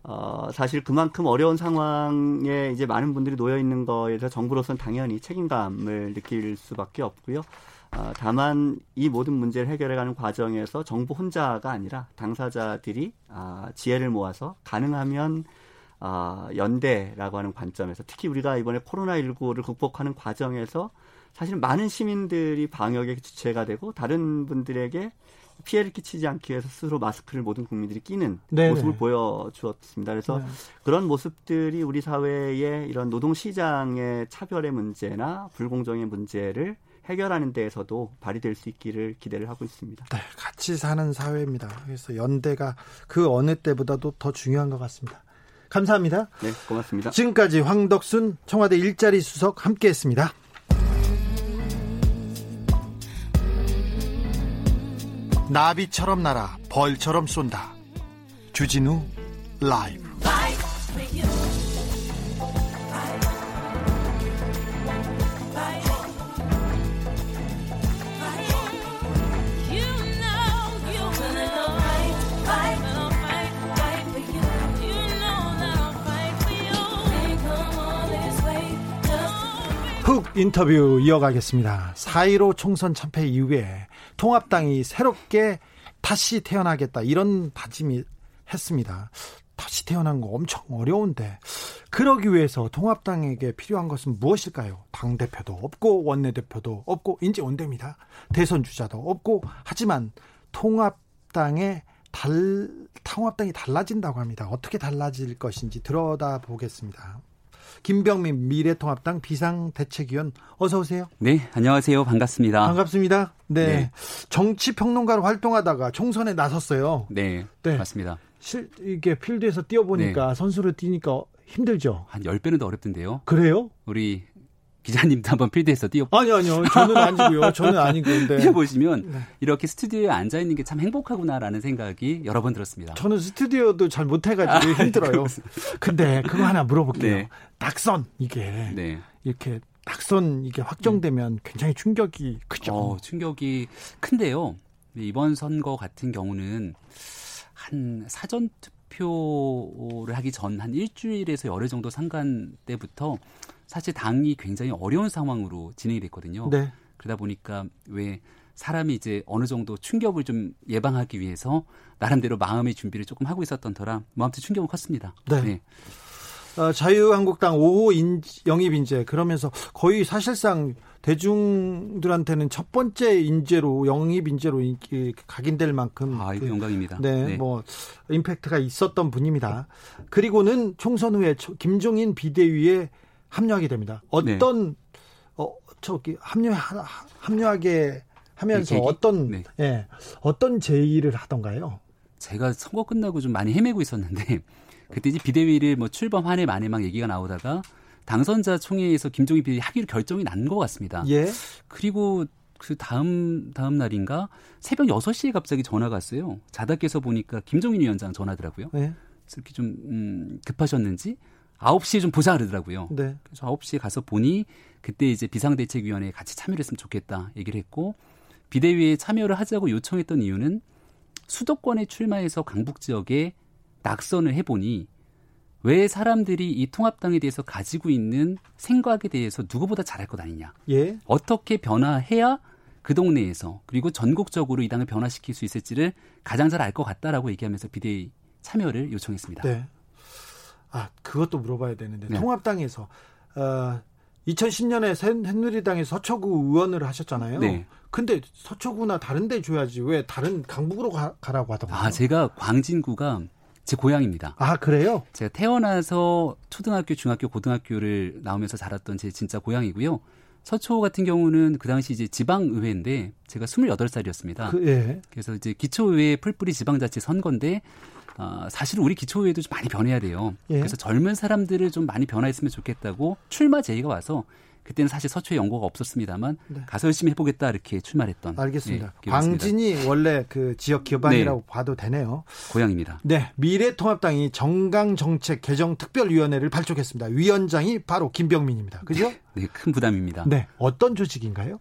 어, 사실 그만큼 어려운 상황에 이제 많은 분들이 놓여 있는 거에 대해서 정부로서는 당연히 책임감을 느낄 수밖에 없고요. 어, 다만 이 모든 문제를 해결해가는 과정에서 정부 혼자가 아니라 당사자들이 아, 지혜를 모아서 가능하면 아, 연대라고 하는 관점에서, 특히 우리가 이번에 코로나십구를 극복하는 과정에서 사실 많은 시민들이 방역의 주체가 되고 다른 분들에게 피해를 끼치지 않기 위해서 스스로 마스크를 모든 국민들이 끼는, 네네, 모습을 보여주었습니다. 그래서 네, 그런 모습들이 우리 사회의 이런 노동시장의 차별의 문제나 불공정의 문제를 해결하는 데에서도 발휘될 수 있기를 기대를 하고 있습니다. 네, 같이 사는 사회입니다. 그래서 연대가 그 어느 때보다도 더 중요한 것 같습니다. 감사합니다. 네, 고맙습니다. 지금까지 황덕순 청와대 일자리 수석 함께했습니다. 나비처럼 날아 벌처럼 쏜다. 주진우 라이브. 훅 인터뷰 이어가겠습니다. 사 일오 총선 참패 이후에 통합당이 새롭게 다시 태어나겠다 이런 다짐이 했습니다. 다시 태어난 거 엄청 어려운데, 그러기 위해서 통합당에게 필요한 것은 무엇일까요? 당대표도 없고 원내대표도 없고 이제 온답니다. 대선 주자도 없고. 하지만 통합당의 달, 통합당이 달라진다고 합니다. 어떻게 달라질 것인지 들여다보겠습니다. 김병민 미래통합당 비상대책위원, 어서 오세요. 네, 안녕하세요. 반갑습니다. 반갑습니다. 네, 네. 정치평론가로 활동하다가 총선에 나섰어요. 네, 네. 맞습니다. 실, 이게 필드에서 뛰어보니까, 네, 선수로 뛰니까 힘들죠? 한 열 배는 더 어렵던데요. 그래요? 우리 기자님도 한번 필드에서 뛰어. 아니요, 아니요. 저는 아니고요. 저는 아니고. 근데 뛰어보시면, 네, 이렇게 스튜디오에 앉아있는 게 참 행복하구나라는 생각이 여러 번 들었습니다. 저는 스튜디오도 잘 못해가지고 아, 힘들어요. 근데 그거 하나 물어볼게요. 네. 낙선, 이게. 네. 이렇게 낙선, 이게 확정되면, 네, 굉장히 충격이 크죠. 어, 충격이 큰데요. 이번 선거 같은 경우는 한 사전투표를 하기 전 한 일주일에서 열흘 정도 상간 때부터 사실 당이 굉장히 어려운 상황으로 진행이 됐거든요. 네. 그러다 보니까 왜 사람이 이제 어느 정도 충격을 좀 예방하기 위해서 나름대로 마음의 준비를 조금 하고 있었던 터라 뭐 아무튼 충격은 컸습니다. 네. 네. 어, 자유한국당 오 호 인, 영입 인재, 그러면서 거의 사실상 대중들한테는 첫 번째 인재로, 영입 인재로 인기, 각인될 만큼. 아, 이거 그, 영광입니다. 네, 네, 뭐 임팩트가 있었던 분입니다. 그리고는 총선 후에 김종인 비대위에 합류하게 됩니다. 어떤, 네, 어, 저기 합류 합류하게 하면서 계기? 어떤, 네, 예, 어떤 제의를 하던가요? 제가 선거 끝나고 좀 많이 헤매고 있었는데, 그때 이제 비대위를 뭐 출범 한 해 만에 막 얘기가 나오다가 당선자 총회에서 김종인 비대위 하기로 결정이 난 것 같습니다. 예. 그리고 그 다음 다음 날인가 새벽 여섯 시에 갑자기 전화가 왔어요. 자다 깨서 보니까 김종인 위원장 전화더라고요. 예. 이렇게 좀 음, 급하셨는지 아홉 시에 좀 보자 그러더라고요. 네. 그래서 아홉 시에 가서 보니 그때 이제 비상대책위원회에 같이 참여를 했으면 좋겠다 얘기를 했고, 비대위에 참여를 하자고 요청했던 이유는 수도권에 출마해서 강북 지역에 낙선을 해보니 왜 사람들이 이 통합당에 대해서 가지고 있는 생각에 대해서 누구보다 잘할 것 아니냐. 예. 어떻게 변화해야 그 동네에서 그리고 전국적으로 이 당을 변화시킬 수 있을지를 가장 잘 알 것 같다라고 얘기하면서 비대위 참여를 요청했습니다. 네. 아, 그것도 물어봐야 되는데, 네, 통합당에서 어, 이천십 년에 새누리당에서 서초구 의원을 하셨잖아요. 네. 근데 서초구나 다른 데 줘야지 왜 다른 강북으로 가, 가라고 하던가요? 아, 제가 광진구가 제 고향입니다. 아, 그래요? 제가 태어나서 초등학교, 중학교, 고등학교를 나오면서 자랐던 제 진짜 고향이고요. 서초 같은 경우는 그 당시 이제 지방의회인데 제가 스물여덟 살이었습니다. 그, 예. 그래서 이제 기초의회 풀뿌리 지방자치 선거인데, 어, 사실 우리 기초의회도 좀 많이 변해야 돼요. 예. 그래서 젊은 사람들을 좀 많이 변화했으면 좋겠다고 출마 제의가 와서 그때는 사실 서초에 연고가 없었습니다만 네. 가서 열심히 해보겠다 이렇게 출마했던. 알겠습니다. 예, 광진이 원래 그 지역 기반이라고 네. 봐도 되네요. 고향입니다. 네, 미래통합당이 정강정책 개정특별위원회를 발족했습니다. 위원장이 바로 김병민입니다. 그죠? 네, 큰 부담입니다. 네, 어떤 조직인가요?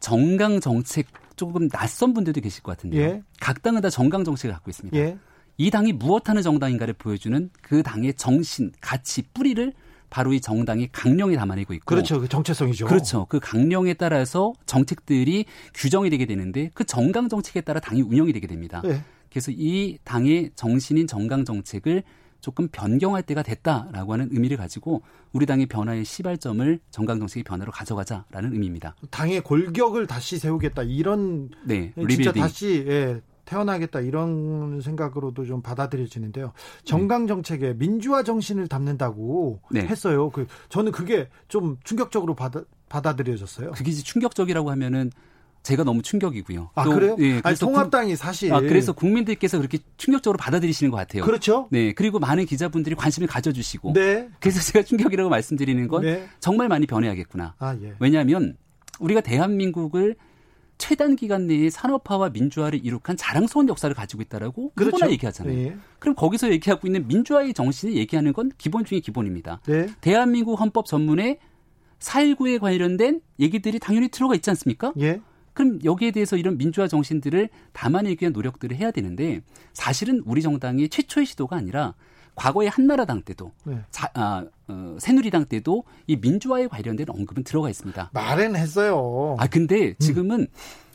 정강정책 조금 낯선 분들도 계실 것 같은데요. 예. 각 당은 다 정강정책을 갖고 있습니다. 예. 이 당이 무엇하는 정당인가를 보여주는 그 당의 정신, 가치, 뿌리를 바로 이 정당이 강령에 담아내고 있고. 그렇죠. 그 정체성이죠. 그렇죠. 그 강령에 따라서 정책들이 규정이 되게 되는데 그 정강정책에 따라 당이 운영이 되게 됩니다. 네. 그래서 이 당의 정신인 정강정책을 조금 변경할 때가 됐다라고 하는 의미를 가지고 우리 당의 변화의 시발점을 정강정책의 변화로 가져가자라는 의미입니다. 당의 골격을 다시 세우겠다. 이런 네, 진짜 다시... 예. 태어나겠다 이런 생각으로도 좀 받아들여지는데요. 정강정책에 민주화 정신을 담는다고 네. 했어요. 그 저는 그게 좀 충격적으로 받아, 받아들여졌어요. 그게 이제 충격적이라고 하면은 제가 너무 충격이고요. 아 또, 그래요? 예, 아니, 통합당이 사실. 아, 그래서 국민들께서 그렇게 충격적으로 받아들이시는 것 같아요. 그렇죠. 네. 그리고 많은 기자분들이 관심을 가져주시고. 네. 그래서 제가 충격이라고 말씀드리는 건 네. 정말 많이 변해야겠구나. 아, 예. 왜냐하면 우리가 대한민국을 최단 기간 내에 산업화와 민주화를 이룩한 자랑스러운 역사를 가지고 있다라고 그렇죠. 누구나 얘기하잖아요. 예. 그럼 거기서 얘기하고 있는 민주화의 정신을 얘기하는 건 기본 중의 기본입니다. 예. 대한민국 헌법 전문에 사일구에 관련된 얘기들이 당연히 들어가 있지 않습니까? 예. 그럼 여기에 대해서 이런 민주화 정신들을 담아내기 위한 노력들을 해야 되는데 사실은 우리 정당의 최초의 시도가 아니라 과거의 한나라당 때도 네. 자, 아, 어, 새누리당 때도 이 민주화에 관련된 언급은 들어가 있습니다. 말은 했어요. 아 근데 지금은 음.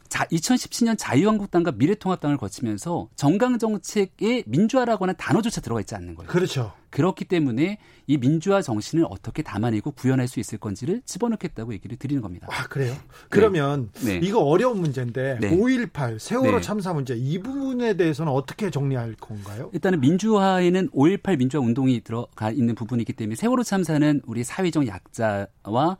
자, 이천십칠 년 자유한국당과 미래통합당을 거치면서 정강정책에 민주화라고 하는 단어조차 들어가 있지 않는 거예요. 그렇죠. 그렇기 때문에 이 민주화 정신을 어떻게 담아내고 구현할 수 있을 건지를 집어넣겠다고 얘기를 드리는 겁니다. 아 그래요? 그러면 네. 이거 어려운 문제인데 네. 오일팔 세월호 네. 참사 문제 이 부분에 대해서는 어떻게 정리할 건가요? 일단은 민주화에는 오일팔 민주화 운동이 들어가 있는 부분이기 때문에 세월호 참사는 우리 사회적 약자와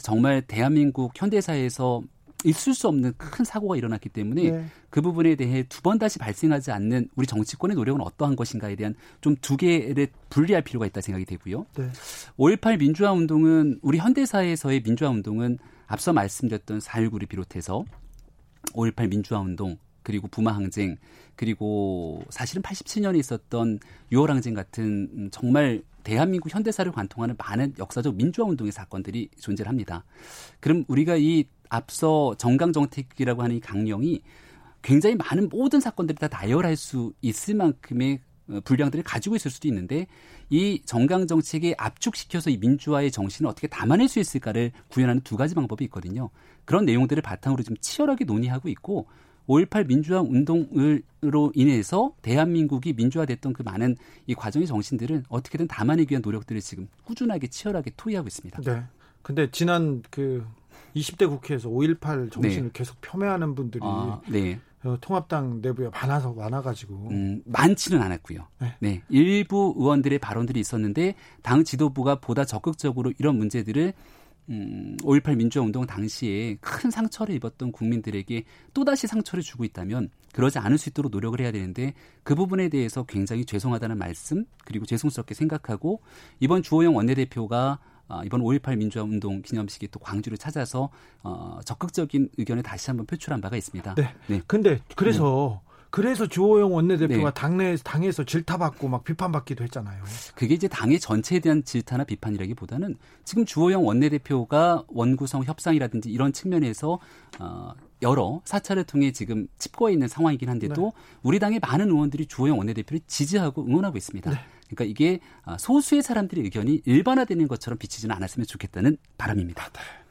정말 대한민국 현대사에서 있을 수 없는 큰 사고가 일어났기 때문에 네. 그 부분에 대해 두 번 다시 발생하지 않는 우리 정치권의 노력은 어떠한 것인가에 대한 좀 두 개를 분리할 필요가 있다 생각이 되고요. 네. 오일팔 민주화 운동은 우리 현대사에서의 민주화 운동은 앞서 말씀드렸던 사일구를 비롯해서 오일팔 민주화 운동 그리고 부마 항쟁 그리고 사실은 팔십칠 년에 있었던 유월 항쟁 같은 정말 대한민국 현대사를 관통하는 많은 역사적 민주화 운동의 사건들이 존재합니다. 그럼 우리가 이 앞서 정강정책이라고 하는 이 강령이 굉장히 많은 모든 사건들을 다 나열할 수 있을 만큼의 분량들을 가지고 있을 수도 있는데 이 정강정책에 압축시켜서 이 민주화의 정신을 어떻게 담아낼 수 있을까를 구현하는 두 가지 방법이 있거든요. 그런 내용들을 바탕으로 지금 치열하게 논의하고 있고 오일팔 민주화 운동으로 인해서 대한민국이 민주화됐던 그 많은 이 과정의 정신들은 어떻게든 담아내기 위한 노력들을 지금 꾸준하게 치열하게 토의하고 있습니다. 네. 근데 지난 그 이십 대 국회에서 오일팔 정신을 네. 계속 폄훼하는 분들이 아, 네. 어, 통합당 내부에 많아서 많아가지고 음, 많지는 않았고요. 네. 네, 일부 의원들의 발언들이 있었는데 당 지도부가 보다 적극적으로 이런 문제들을 음, 오일팔 민주화 운동 당시에 큰 상처를 입었던 국민들에게 또다시 상처를 주고 있다면 그러지 않을 수 있도록 노력을 해야 되는데 그 부분에 대해서 굉장히 죄송하다는 말씀 그리고 죄송스럽게 생각하고 이번 주호영 원내대표가 이번 오일팔 민주화운동 기념식이 또 광주를 찾아서 어, 적극적인 의견을 다시 한번 표출한 바가 있습니다. 네. 네. 근데 그래서 네. 그래서 주호영 원내대표가 네. 당내 당에서 질타받고 막 비판받기도 했잖아요. 그게 이제 당의 전체에 대한 질타나 비판이라기보다는 지금 주호영 원내대표가 원구성 협상이라든지 이런 측면에서 어, 여러 사찰을 통해 지금 칩거에 있는 상황이긴 한데도 네. 우리 당의 많은 의원들이 주호영 원내대표를 지지하고 응원하고 있습니다. 네. 그러니까 이게 소수의 사람들의 의견이 일반화되는 것처럼 비치지는 않았으면 좋겠다는 바람입니다.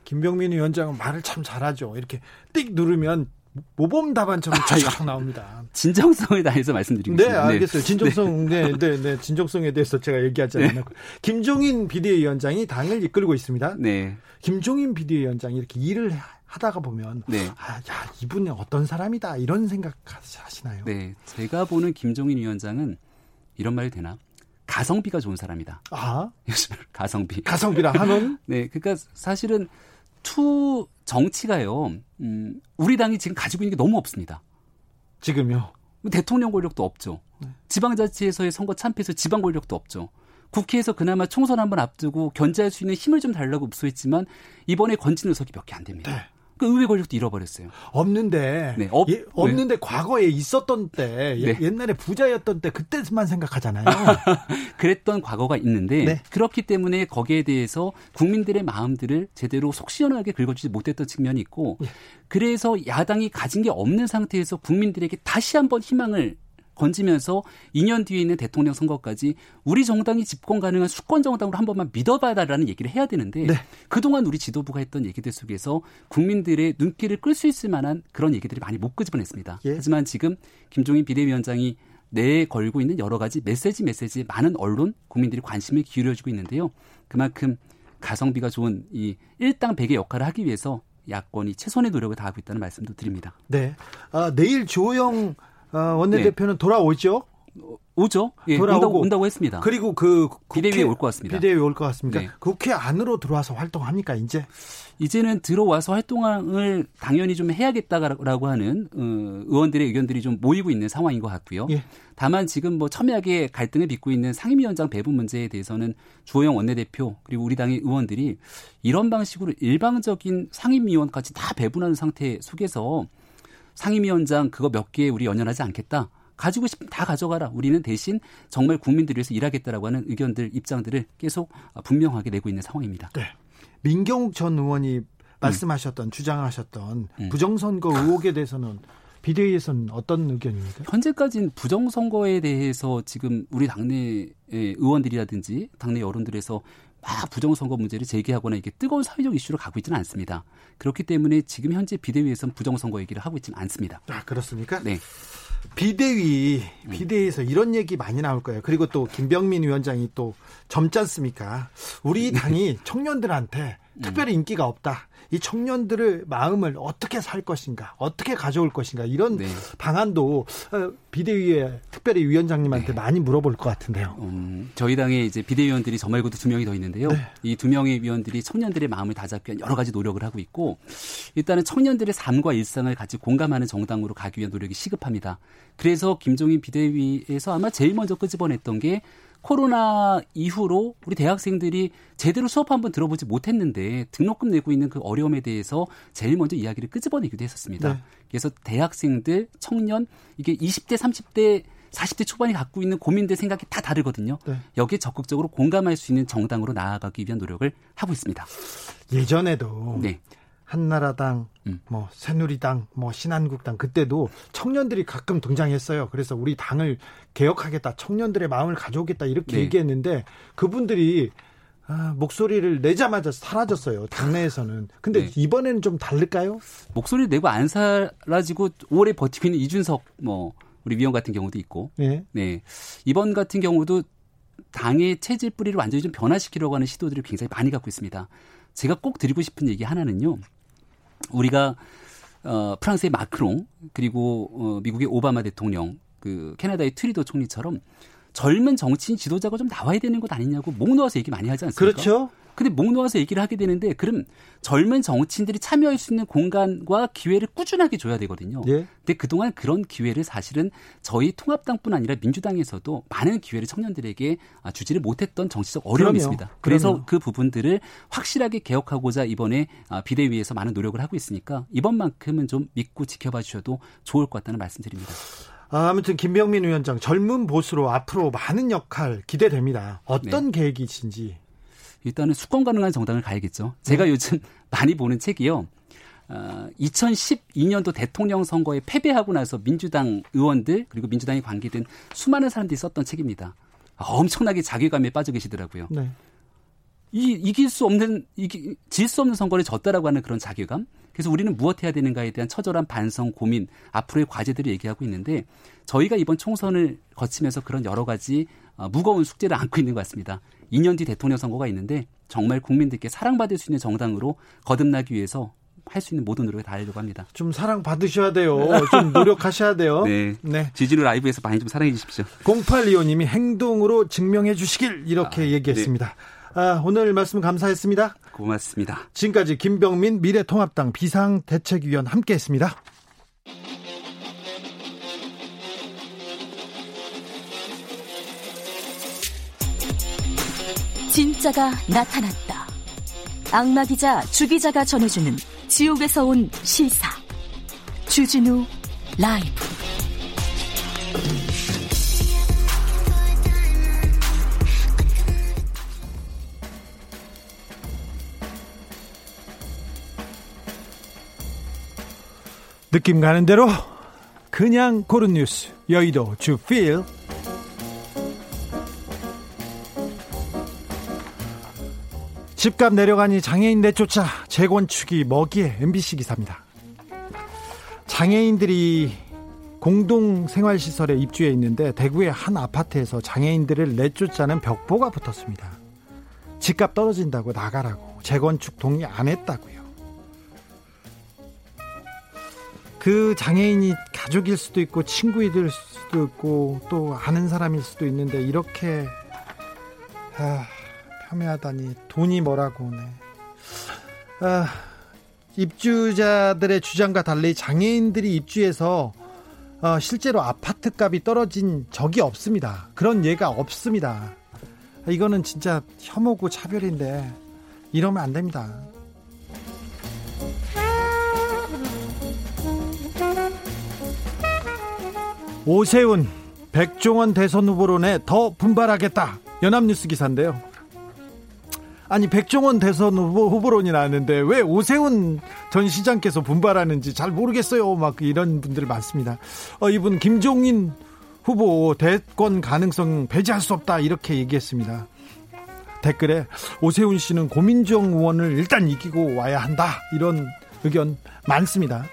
김병민 위원장은 말을 참 잘하죠. 이렇게 띡 누르면 모범 답안처럼 쫙 아, 나옵니다. 진정성에 대해서 말씀드리겠습니다. 네, 알겠어요. 진정성, 네, 네, 네, 진정성에 대해서 제가 얘기하지 않았나요? 네. 김종인 비대위원장이 당을 이끌고 있습니다. 네. 김종인 비대위원장이 이렇게 일을 하다가 보면 네. 아, 야, 이분은 어떤 사람이다 이런 생각 하시나요? 네, 제가 보는 김종인 위원장은 이런 말이 되나? 가성비가 좋은 사람이다. 아, 요즘 가성비. 가성비라 하는? 네, 그러니까 사실은 투 정치가요. 음, 우리 당이 지금 가지고 있는 게 너무 없습니다. 지금요? 대통령 권력도 없죠. 네. 지방자치에서의 선거 참패에서 지방 권력도 없죠. 국회에서 그나마 총선 한번 앞두고 견제할 수 있는 힘을 좀 달라고 읍소했지만 이번에 건진 의석이 몇 개 안 됩니다. 네. 그 의회 권력도 잃어버렸어요. 없는데 네, 없, 예, 없는데 네. 과거에 있었던 때 네. 옛날에 부자였던 때 그때만 생각하잖아요. 그랬던 과거가 있는데 네. 그렇기 때문에 거기에 대해서 국민들의 마음들을 제대로 속 시원하게 긁어주지 못했던 측면이 있고 예. 그래서 야당이 가진 게 없는 상태에서 국민들에게 다시 한번 희망을 건지면서 이 년 뒤에 있는 대통령 선거까지 우리 정당이 집권 가능한 수권 정당으로 한 번만 믿어봐라라는 얘기를 해야 되는데 네. 그동안 우리 지도부가 했던 얘기들 속에서 국민들의 눈길을 끌 수 있을 만한 그런 얘기들이 많이 못 끄집어냈습니다. 예. 하지만 지금 김종인 비대위원장이 내에 걸고 있는 여러 가지 메시지 메시지에 많은 언론, 국민들이 관심을 기울여주고 있는데요. 그만큼 가성비가 좋은 이 일당 백의 역할을 하기 위해서 야권이 최선의 노력을 다하고 있다는 말씀도 드립니다. 네, 아, 내일 주호영 어, 원내대표는 네. 돌아오죠? 오죠. 예, 돌아오고 온다고, 온다고 했습니다. 그리고 그 국회, 비대위에 올 것 같습니다. 비대위에 올 것 같습니다. 네. 국회 안으로 들어와서 활동합니까 이제? 이제는 들어와서 활동을 당연히 좀 해야겠다라고 하는 의원들의 의견들이 좀 모이고 있는 상황인 것 같고요. 예. 다만 지금 뭐 첨예하게 갈등을 빚고 있는 상임위원장 배분 문제에 대해서는 주호영 원내대표 그리고 우리 당의 의원들이 이런 방식으로 일방적인 상임위원까지 다 배분하는 상태 속에서. 상임위원장 그거 몇 개 우리 연연하지 않겠다. 가지고 싶으면 다 가져가라. 우리는 대신 정말 국민들을 위해서 일하겠다라고 하는 의견들, 입장들을 계속 분명하게 내고 있는 상황입니다. 네. 민경욱 전 의원이 말씀하셨던, 음. 주장하셨던 음. 부정선거 의혹에 대해서는 비대위에서는 어떤 의견입니까? 현재까지는 부정선거에 대해서 지금 우리 당내 의원들이라든지 당내 여론들에서 막 부정선거 문제를 제기하거나 이게 뜨거운 사회적 이슈로 가고 있지는 않습니다. 그렇기 때문에 지금 현재 비대위에서는 부정선거 얘기를 하고 있지는 않습니다. 아, 그렇습니까? 네. 비대위, 비대위에서 이런 얘기 많이 나올 거예요. 그리고 또 김병민 위원장이 또 젊지 않습니까? 우리 당이 청년들한테 특별히 인기가 없다. 이 청년들의 마음을 어떻게 살 것인가, 어떻게 가져올 것인가 이런 네. 방안도 비대위에 특별히 위원장님한테 네. 많이 물어볼 것 같은데요. 음, 저희 당에 이제 비대위원들이 저 말고도 두 명이 더 있는데요. 네. 이 두 명의 위원들이 청년들의 마음을 다잡기 위한 여러 가지 노력을 하고 있고 일단은 청년들의 삶과 일상을 같이 공감하는 정당으로 가기 위한 노력이 시급합니다. 그래서 김종인 비대위에서 아마 제일 먼저 끄집어냈던 게 코로나 이후로 우리 대학생들이 제대로 수업 한번 들어보지 못했는데 등록금 내고 있는 그 어려움에 대해서 제일 먼저 이야기를 끄집어내기도 했었습니다. 네. 그래서 대학생들, 청년, 이게 이십 대, 삼십 대, 사십 대 초반이 갖고 있는 고민들 생각이 다 다르거든요. 네. 여기에 적극적으로 공감할 수 있는 정당으로 나아가기 위한 노력을 하고 있습니다. 예전에도 네. 한나라당, 음. 뭐 새누리당, 뭐 신한국당 그때도 청년들이 가끔 등장했어요. 그래서 우리 당을 개혁하겠다, 청년들의 마음을 가져오겠다 이렇게 네. 얘기했는데 그분들이 아, 목소리를 내자마자 사라졌어요. 당내에서는. 근데 네. 이번에는 좀 다를까요? 목소리를 내고 안 사라지고 오래 버티고 있는 이준석 뭐 우리 위원 같은 경우도 있고, 네, 네. 이번 같은 경우도 당의 체질 뿌리를 완전히 좀 변화시키려고 하는 시도들을 굉장히 많이 갖고 있습니다. 제가 꼭 드리고 싶은 얘기 하나는요. 우리가 어, 프랑스의 마크롱 그리고 어, 미국의 오바마 대통령, 그 캐나다의 트뤼도 총리처럼 젊은 정치인 지도자가 좀 나와야 되는 것 아니냐고 목 놓아서 얘기 많이 하지 않습니까? 그렇죠. 근데 목 놓아서 얘기를 하게 되는데 그럼 젊은 정치인들이 참여할 수 있는 공간과 기회를 꾸준하게 줘야 되거든요. 예. 근데 그동안 그런 기회를 사실은 저희 통합당뿐 아니라 민주당에서도 많은 기회를 청년들에게 주지를 못했던 정치적 어려움이 그럼요. 있습니다. 그래서 그럼요. 그 부분들을 확실하게 개혁하고자 이번에 비대위에서 많은 노력을 하고 있으니까 이번만큼은 좀 믿고 지켜봐 주셔도 좋을 것 같다는 말씀드립니다. 아무튼 김병민 위원장 젊은 보수로 앞으로 많은 역할 기대됩니다. 어떤 네. 계획이신지. 일단은 수권 가능한 정당을 가야겠죠. 제가 요즘 많이 보는 책이요. 어, 이천십이 년도 대통령 선거에 패배하고 나서 민주당 의원들 그리고 민주당에 관계된 수많은 사람들이 썼던 책입니다. 아, 엄청나게 자괴감에 빠져 계시더라고요. 네. 이, 이길 수 없는, 이기, 질 수 없는 선거를 졌다라고 하는 그런 자괴감. 그래서 우리는 무엇해야 되는가에 대한 처절한 반성, 고민, 앞으로의 과제들을 얘기하고 있는데 저희가 이번 총선을 거치면서 그런 여러 가지 무거운 숙제를 안고 있는 것 같습니다. 이 년 뒤 대통령 선거가 있는데 정말 국민들께 사랑받을 수 있는 정당으로 거듭나기 위해서 할 수 있는 모든 노력을 다하려고 합니다. 좀 사랑받으셔야 돼요. 좀 노력하셔야 돼요. 네. 네. 지진우 라이브에서 많이 좀 사랑해 주십시오. 공팔이오님이 행동으로 증명해 주시길 이렇게 아, 얘기했습니다. 네. 아, 오늘 말씀 감사했습니다. 고맙습니다. 지금까지 김병민 미래통합당 비상대책위원 함께했습니다. 진짜가 나타났다. 악마 기자, 주 기자가 전해주는 지옥에서 온 시사. 주진우 라이브. 느낌 가는 대로 그냥 고른 뉴스, 여의도 주필. 집값 내려가니 장애인 내쫓아, 재건축이 먹이에, 엠비씨 기사입니다. 장애인들이 공동생활시설에 입주해 있는데 대구의 한 아파트에서 장애인들을 내쫓자는 벽보가 붙었습니다. 집값 떨어진다고 나가라고, 재건축 동의 안 했다고요. 그 장애인이 가족일 수도 있고 친구일 수도 있고 또 아는 사람일 수도 있는데 이렇게 아, 폄훼하다니. 돈이 뭐라고. 네. 아, 입주자들의 주장과 달리 장애인들이 입주해서 어, 실제로 아파트값이 떨어진 적이 없습니다. 그런 예가 없습니다. 아, 이거는 진짜 혐오고 차별인데 이러면 안 됩니다. 오세훈, 백종원 대선 후보론에 더 분발하겠다. 연합뉴스 기사인데요. 아니, 백종원 대선 후보, 후보론이 나왔는데 왜 오세훈 전 시장께서 분발하는지 잘 모르겠어요. 막 이런 분들 많습니다. 어, 이분 김종인 후보 대권 가능성 배제할 수 없다 이렇게 얘기했습니다. 댓글에 오세훈 씨는 고민정 의원을 일단 이기고 와야 한다. 이런 의견 많습니다.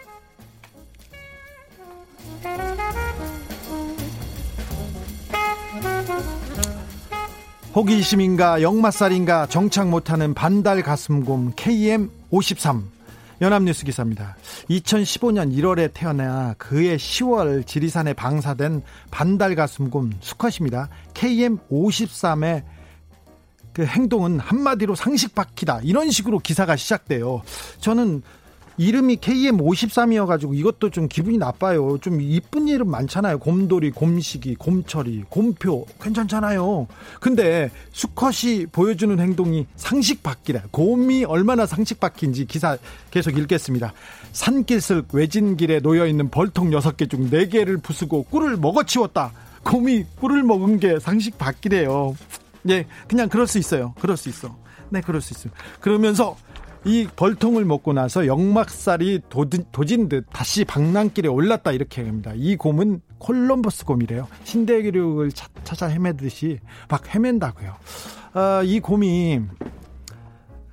호기심인가 역마살인가 정착 못하는 반달 가슴곰 케이엠 오십삼. 연합뉴스 기사입니다. 이천십오년 일월에 태어나 그해 시월 지리산에 방사된 반달 가슴곰 수컷입니다. 케이엠 오십삼의 그 행동은 한마디로 상식 박히다. 이런 식으로 기사가 시작돼요. 저는 이름이 케이엠 오십삼이어가지고 이것도 좀 기분이 나빠요. 좀 이쁜 이름 많잖아요. 곰돌이, 곰식이, 곰철이, 곰표 괜찮잖아요. 근데 수컷이 보여주는 행동이 상식밖이라. 곰이 얼마나 상식밖인지 기사 계속 읽겠습니다. 산길슬 외진길에 놓여있는 벌통 여섯 개 중 네 개를 부수고 꿀을 먹어치웠다. 곰이 꿀을 먹은 게 상식밖이래요. 네, 그냥 그럴 수 있어요. 그럴 수 있어. 네, 그럴 수 있어요. 그러면서 이 벌통을 먹고 나서 역막살이 도진 듯 다시 방랑길에 올랐다 이렇게 합니다. 이 곰은 콜럼버스 곰이래요. 신대륙을 찾아 헤매듯이 막 헤맨다고요. 어, 이 곰이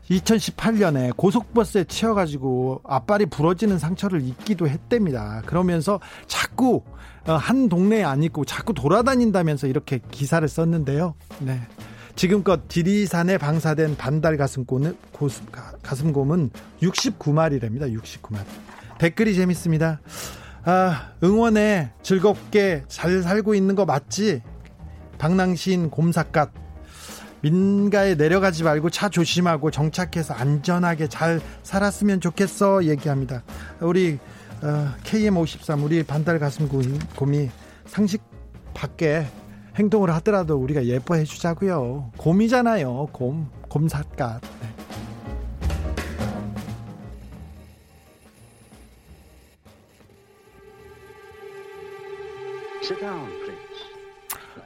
이천십팔년에 고속버스에 치여가지고 앞발이 부러지는 상처를 입기도 했답니다. 그러면서 자꾸 한 동네에 안 있고 자꾸 돌아다닌다면서 이렇게 기사를 썼는데요. 네. 지금껏 지리산에 방사된 반달 가슴곰은, 고수, 가, 가슴곰은 육십구 마리랍니다. 육십구 마리. 댓글이 재밌습니다. 아, 응원해. 즐겁게 잘 살고 있는 거 맞지? 방랑시인 곰삿갓. 민가에 내려가지 말고 차 조심하고 정착해서 안전하게 잘 살았으면 좋겠어. 얘기합니다. 우리 어, 케이엠 오십삼, 우리 반달 가슴곰이 상식 밖에 행동을 하더라도 우리가 예뻐해 주자고요. 곰이잖아요. 곰. 곰삿갓. 네.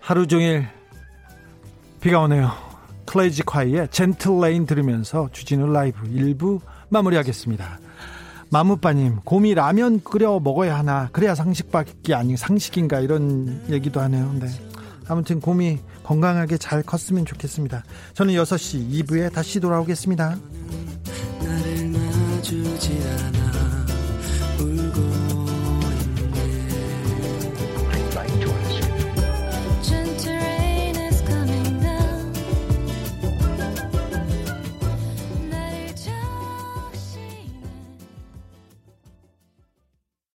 하루 종일 비가 오네요. 클레이지 콰이의 젠틀 레인 들으면서 주진우 라이브 일부 마무리하겠습니다. 마무빠님, 곰이 라면 끓여 먹어야 하나, 그래야 상식밖에 아닌 상식인가, 이런 얘기도 하네요. 네. 아무튼 곰이 건강하게 잘 컸으면 좋겠습니다. 저는 여섯 시 이 부에 다시 돌아오겠습니다.